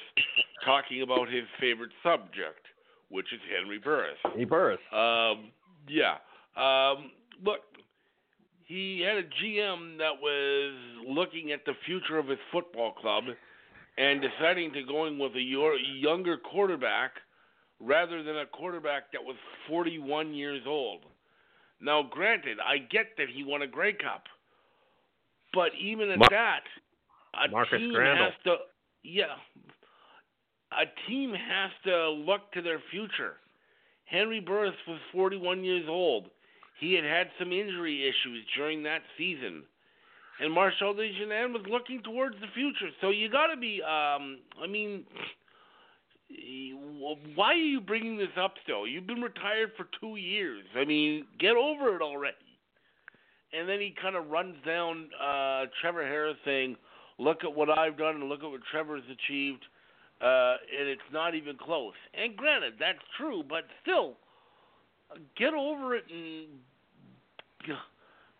talking about his favorite subject, which is Henry Burris. Henry Burris. Look, he had a GM that was looking at the future of his football club and deciding to going with a younger quarterback rather than a quarterback that was 41 years old. Now, granted, I get that he won a Grey Cup. But even at a team has to look to their future. Henry Burris was 41 years old. He had some injury issues during that season. And Marcel Desjardins was looking towards the future. So you got to be why are you bringing this up still? You've been retired for 2 years. I mean, get over it already. And then he kind of runs down Trevor Harris saying, look at what I've done and look at what Trevor's achieved, and it's not even close. And granted, that's true, but still, get over it and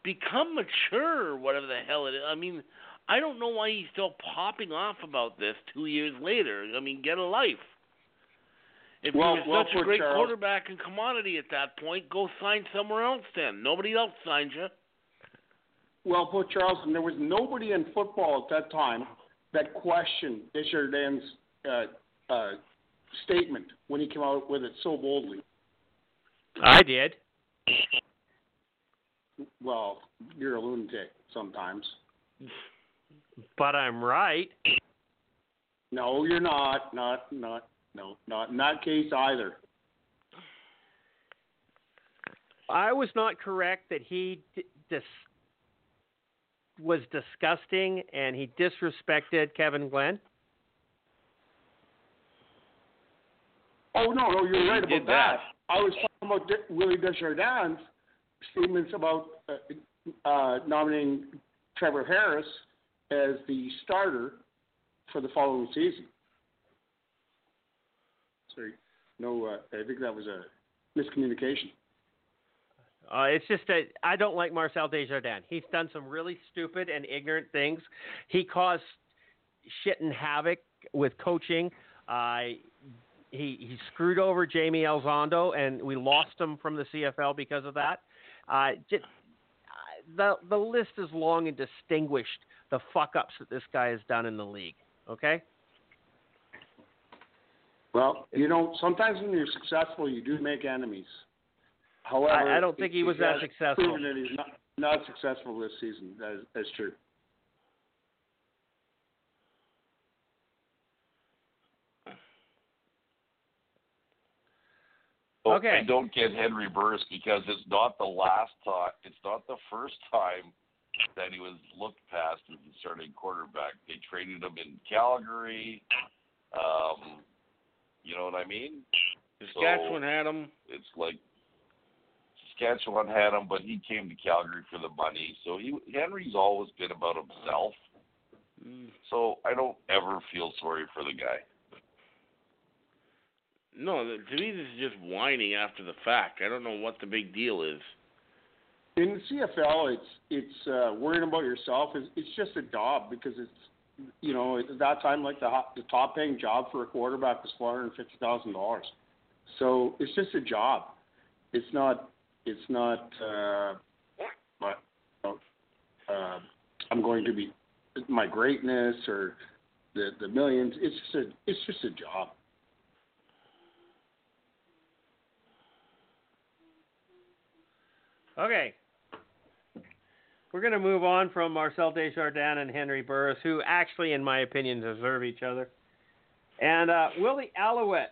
become mature, whatever the hell it is. I mean, I don't know why he's still popping off about this 2 years later. I mean, get a life. If you're such a great quarterback and commodity at that point, go sign somewhere else then. Nobody else signs you. Well, put, Charles, and there was nobody in football at that time that questioned Desjardins' statement when he came out with it so boldly. I did. Well, you're a lunatic sometimes. But I'm right. No, you're not. Not in that case either. I was not correct that he was disgusting and he disrespected Kevin Glenn? Oh, no, you're right about that. I was talking about Willie Desjardins' statements about nominating Trevor Harris as the starter for the following season. Sorry, no, I think that was a miscommunication. It's just that I don't like Marcel Desjardins. He's done some really stupid and ignorant things. He caused shit and havoc with coaching. He screwed over Jamie Elizondo, and we lost him from the CFL because of that. The list is long and distinguished, the fuck-ups that this guy has done in the league, okay? Well, sometimes when you're successful, you do make enemies. However, I don't think he was that successful. That he's not successful this season. That's true. Okay. I don't get Henry Burris because it's not the last time. It's not the first time that he was looked past as a starting quarterback. They traded him in Calgary. You know what I mean? Saskatchewan had him. It's like. Saskatchewan had him, but he came to Calgary for the money. So Henry's always been about himself. So I don't ever feel sorry for the guy. No, to me this is just whining after the fact. I don't know what the big deal is. In the CFL, it's worrying about yourself. It's just a job because it's at that time like the top paying job for a quarterback was $450,000. So it's just a job. It's not I'm going to be my greatness or the millions. It's just a job. Okay. We're going to move on from Marcel Desjardins and Henry Burris, who actually, in my opinion, deserve each other. And will the Alouettes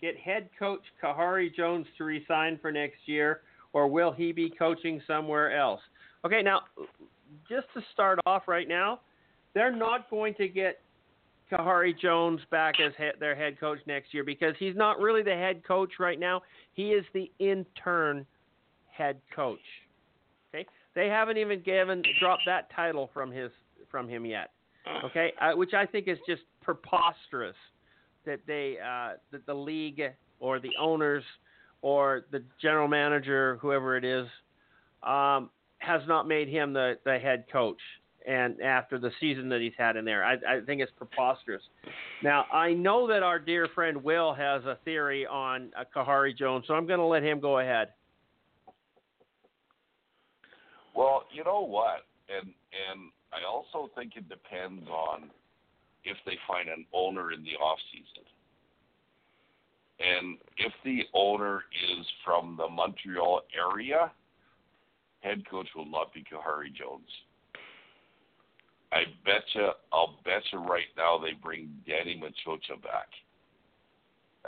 get head coach Khari Jones to resign for next year, or will he be coaching somewhere else? Okay, now, just to start off right now, they're not going to get Khari Jones back as their head coach next year because he's not really the head coach right now. He is the intern head coach. Okay? They haven't even dropped that title from him yet, okay? Which I think is just preposterous that that the league or the owners or the general manager, whoever it is, has not made him the head coach. And after the season that he's had in there, I think it's preposterous. Now, I know that our dear friend Will has a theory on Khari Jones, so I'm going to let him go ahead. Well, you know what, and I also think it depends on if they find an owner in the off season, and if the owner is from the Montreal area, head coach will not be Khari Jones. I'll bet you right now they bring Danny Machocha back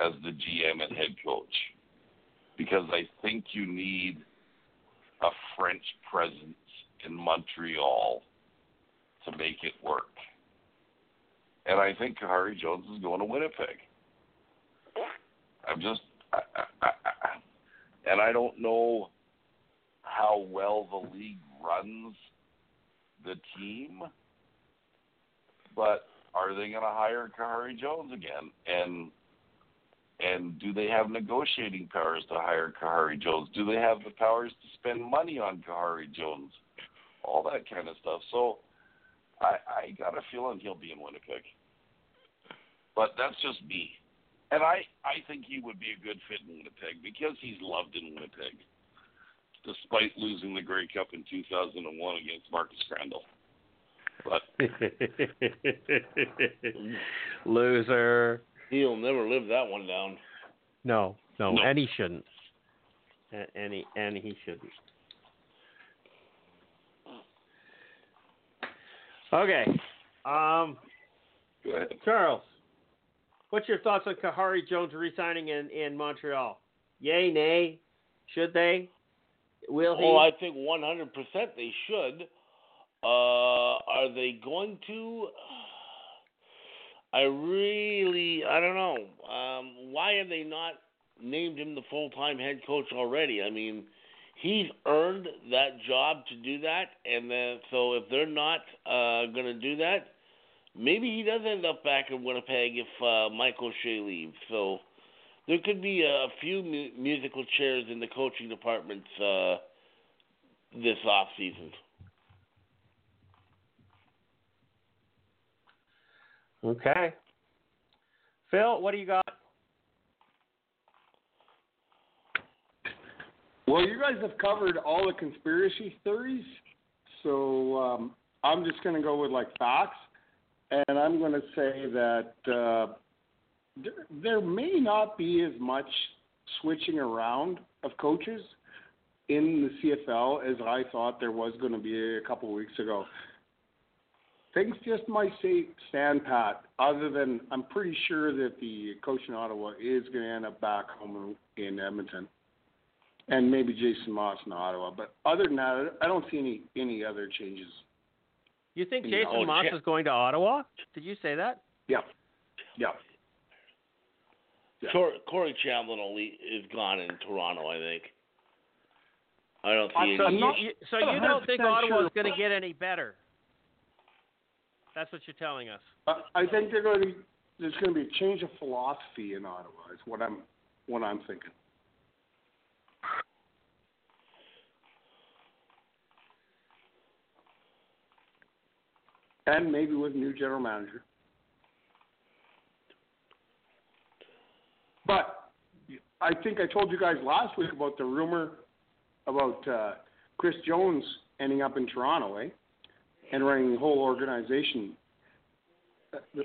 as the GM and head coach, because I think you need a French presence in Montreal to make it work. And I think Khari Jones is going to Winnipeg. And I don't know how well the league runs the team, but are they going to hire Khari Jones again? And do they have negotiating powers to hire Khari Jones? Do they have the powers to spend money on Khari Jones? All that kind of stuff. So I got a feeling he'll be in Winnipeg. But that's just me. And I think he would be a good fit in Winnipeg because he's loved in Winnipeg, despite losing the Grey Cup in 2001 against Marcus Crandall. But loser. He'll never live that one down. No. And he shouldn't. And he shouldn't. Okay. Go ahead. Charles, what's your thoughts on Khari Jones resigning in Montreal? Yay, nay? Should they? Will he? Oh, I think 100% they should. Are they going to? I don't know. Why have they not named him the full-time head coach already? I mean, he's earned that job to do that, and then, so if they're not going to do that, maybe he does end up back in Winnipeg if Mike O'Shea leaves. So there could be a few musical chairs in the coaching departments this offseason. Okay. Phil, what do you got? Well, you guys have covered all the conspiracy theories, so I'm just going to go with, facts, and I'm going to say that there may not be as much switching around of coaches in the CFL as I thought there was going to be a couple weeks ago. Things just might stand pat, other than I'm pretty sure that the coach in Ottawa is going to end up back home in Edmonton. And maybe Jason Moss in Ottawa. But other than that, I don't see any other changes. You think Jason Moss is going to Ottawa? Did you say that? Yeah. Corey Chamblin is gone in Toronto, I think. I don't see So you don't think Ottawa is going to get any better? That's what you're telling us. I think there's going to be a change of philosophy in Ottawa. Is what I'm thinking. And maybe with new general manager. But I think I told you guys last week about the rumor about Chris Jones ending up in Toronto, eh? and running the whole organization,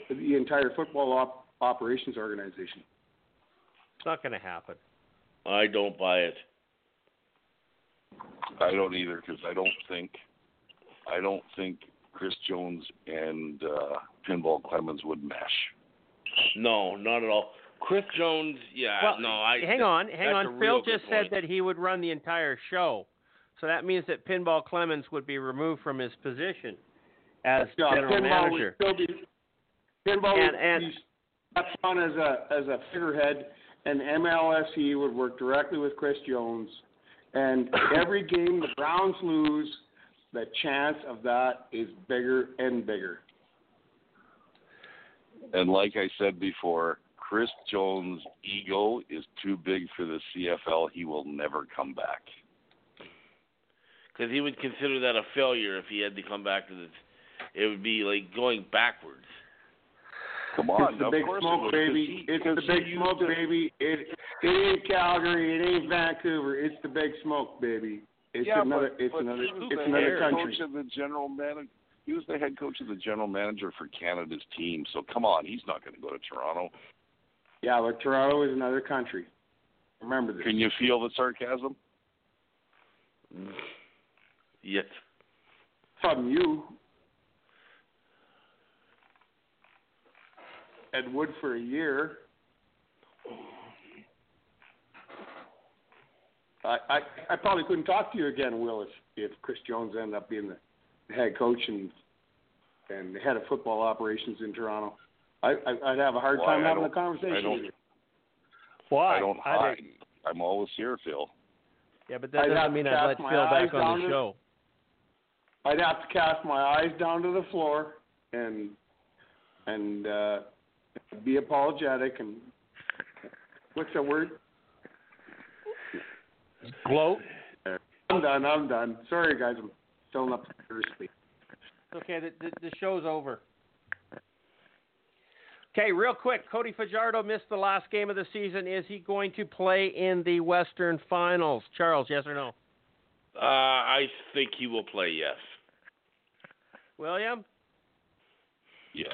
the entire football operations organization. It's not going to happen. I don't buy it. I don't either, because I don't think Chris Jones and Pinball Clemens would mesh. No, not at all. Chris Jones, yeah. Well, no, hang on. Phil just said that he would run the entire show, so that means that Pinball Clemens would be removed from his position as general manager. Pinball would be stepped on as a figurehead, and MLSE would work directly with Chris Jones. And every game the Browns lose, the chance of that is bigger and bigger. And like I said before, Chris Jones' ego is too big for the CFL. He will never come back. Because he would consider that a failure if he had to come back to this. It would be like going backwards. Come on, it's the big smoke, baby. It's the big smoke, baby. It ain't Calgary. It ain't Vancouver. It's the big smoke, baby. It's another country. He was the head coach of the general manager for Canada's team. So come on, he's not going to go to Toronto. Yeah, but Toronto is another country. Remember this. Can you feel the sarcasm? Yes. From you. Ed Wood for a year. I probably couldn't talk to you again, Will, if Chris Jones ended up being the head coach and the head of football operations in Toronto. I'd have a hard time having a conversation with you. Why? I don't hide. I'm always here, Phil. Yeah, but that doesn't mean I'd let Phil back on the show. I'd have to cast my eyes down to the floor and be apologetic and what's the word? Gloat. I'm done. Sorry, guys. I'm filling up thirsty. Okay, the show's over. Okay, real quick. Cody Fajardo missed the last game of the season. Is he going to play in the Western Finals? Charles, yes or no? I think he will play, yes. William? Yes.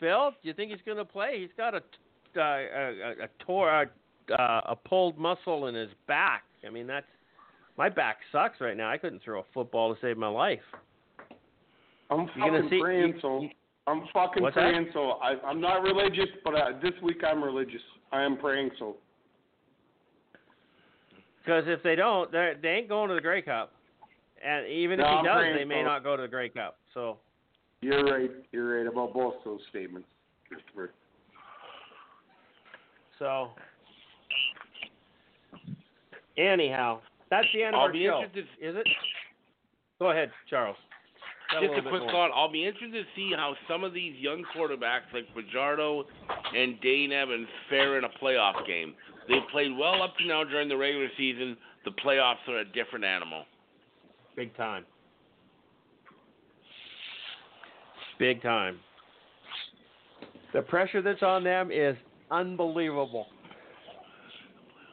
Phil, do you think he's going to play? He's got a pulled muscle in his back. I mean, my back sucks right now. I couldn't throw a football to save my life. I'm fucking praying so. I'm not religious, but this week I'm religious. I am praying so. Because if they don't, they ain't going to the Grey Cup. And even if he does, they may not go to the Grey Cup. So you're right. You're right about both those statements, Christopher. So anyhow, that's the end of our show. Is it? Go ahead, Charles. Just a quick thought. I'll be interested to see how some of these young quarterbacks like Fajardo and Dane Evans fare in a playoff game. They played well up to now during the regular season. The playoffs are a different animal. Big time. Big time. The pressure that's on them is unbelievable.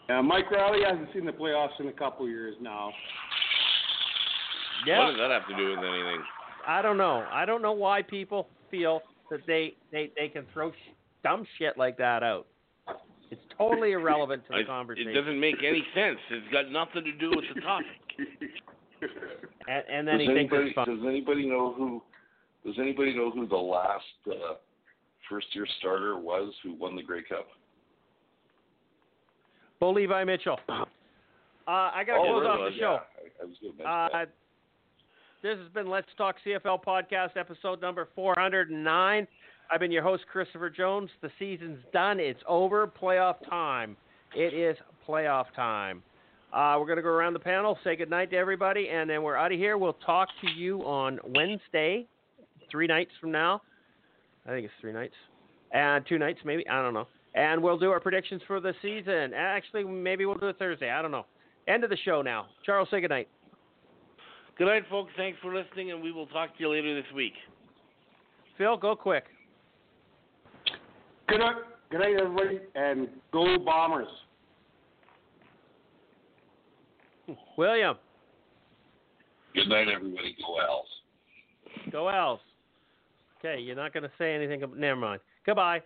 Mike Riley hasn't seen the playoffs in a couple years now. Yeah. What does that have to do with anything? I don't know. I don't know why people feel that they can throw dumb shit like that out. It's totally irrelevant to the conversation. It doesn't make any sense. It's got nothing to do with the topic. And then he thinks it's fun. Does anybody know who the last first-year starter was who won the Grey Cup? Bo Levi Mitchell. I got to close off the show. Yeah. I was going to mention that. This has been Let's Talk CFL podcast, episode number 409. I've been your host, Christopher Jones. The season's done. It's over. Playoff time. It is playoff time. We're going to go around the panel, say goodnight to everybody, and then we're out of here. We'll talk to you on Wednesday, 3 nights from now. I think it's 3 nights. 2 nights, maybe. I don't know. And we'll do our predictions for the season. Actually, maybe we'll do it Thursday. I don't know. End of the show now. Charles, say goodnight. Good night, folks. Thanks for listening, and we will talk to you later this week. Phil, go quick. Good night, everybody, and go Bombers. William. Good night, everybody. Go Owls. Go Owls. Okay, you're not going to say anything. Never mind. Goodbye.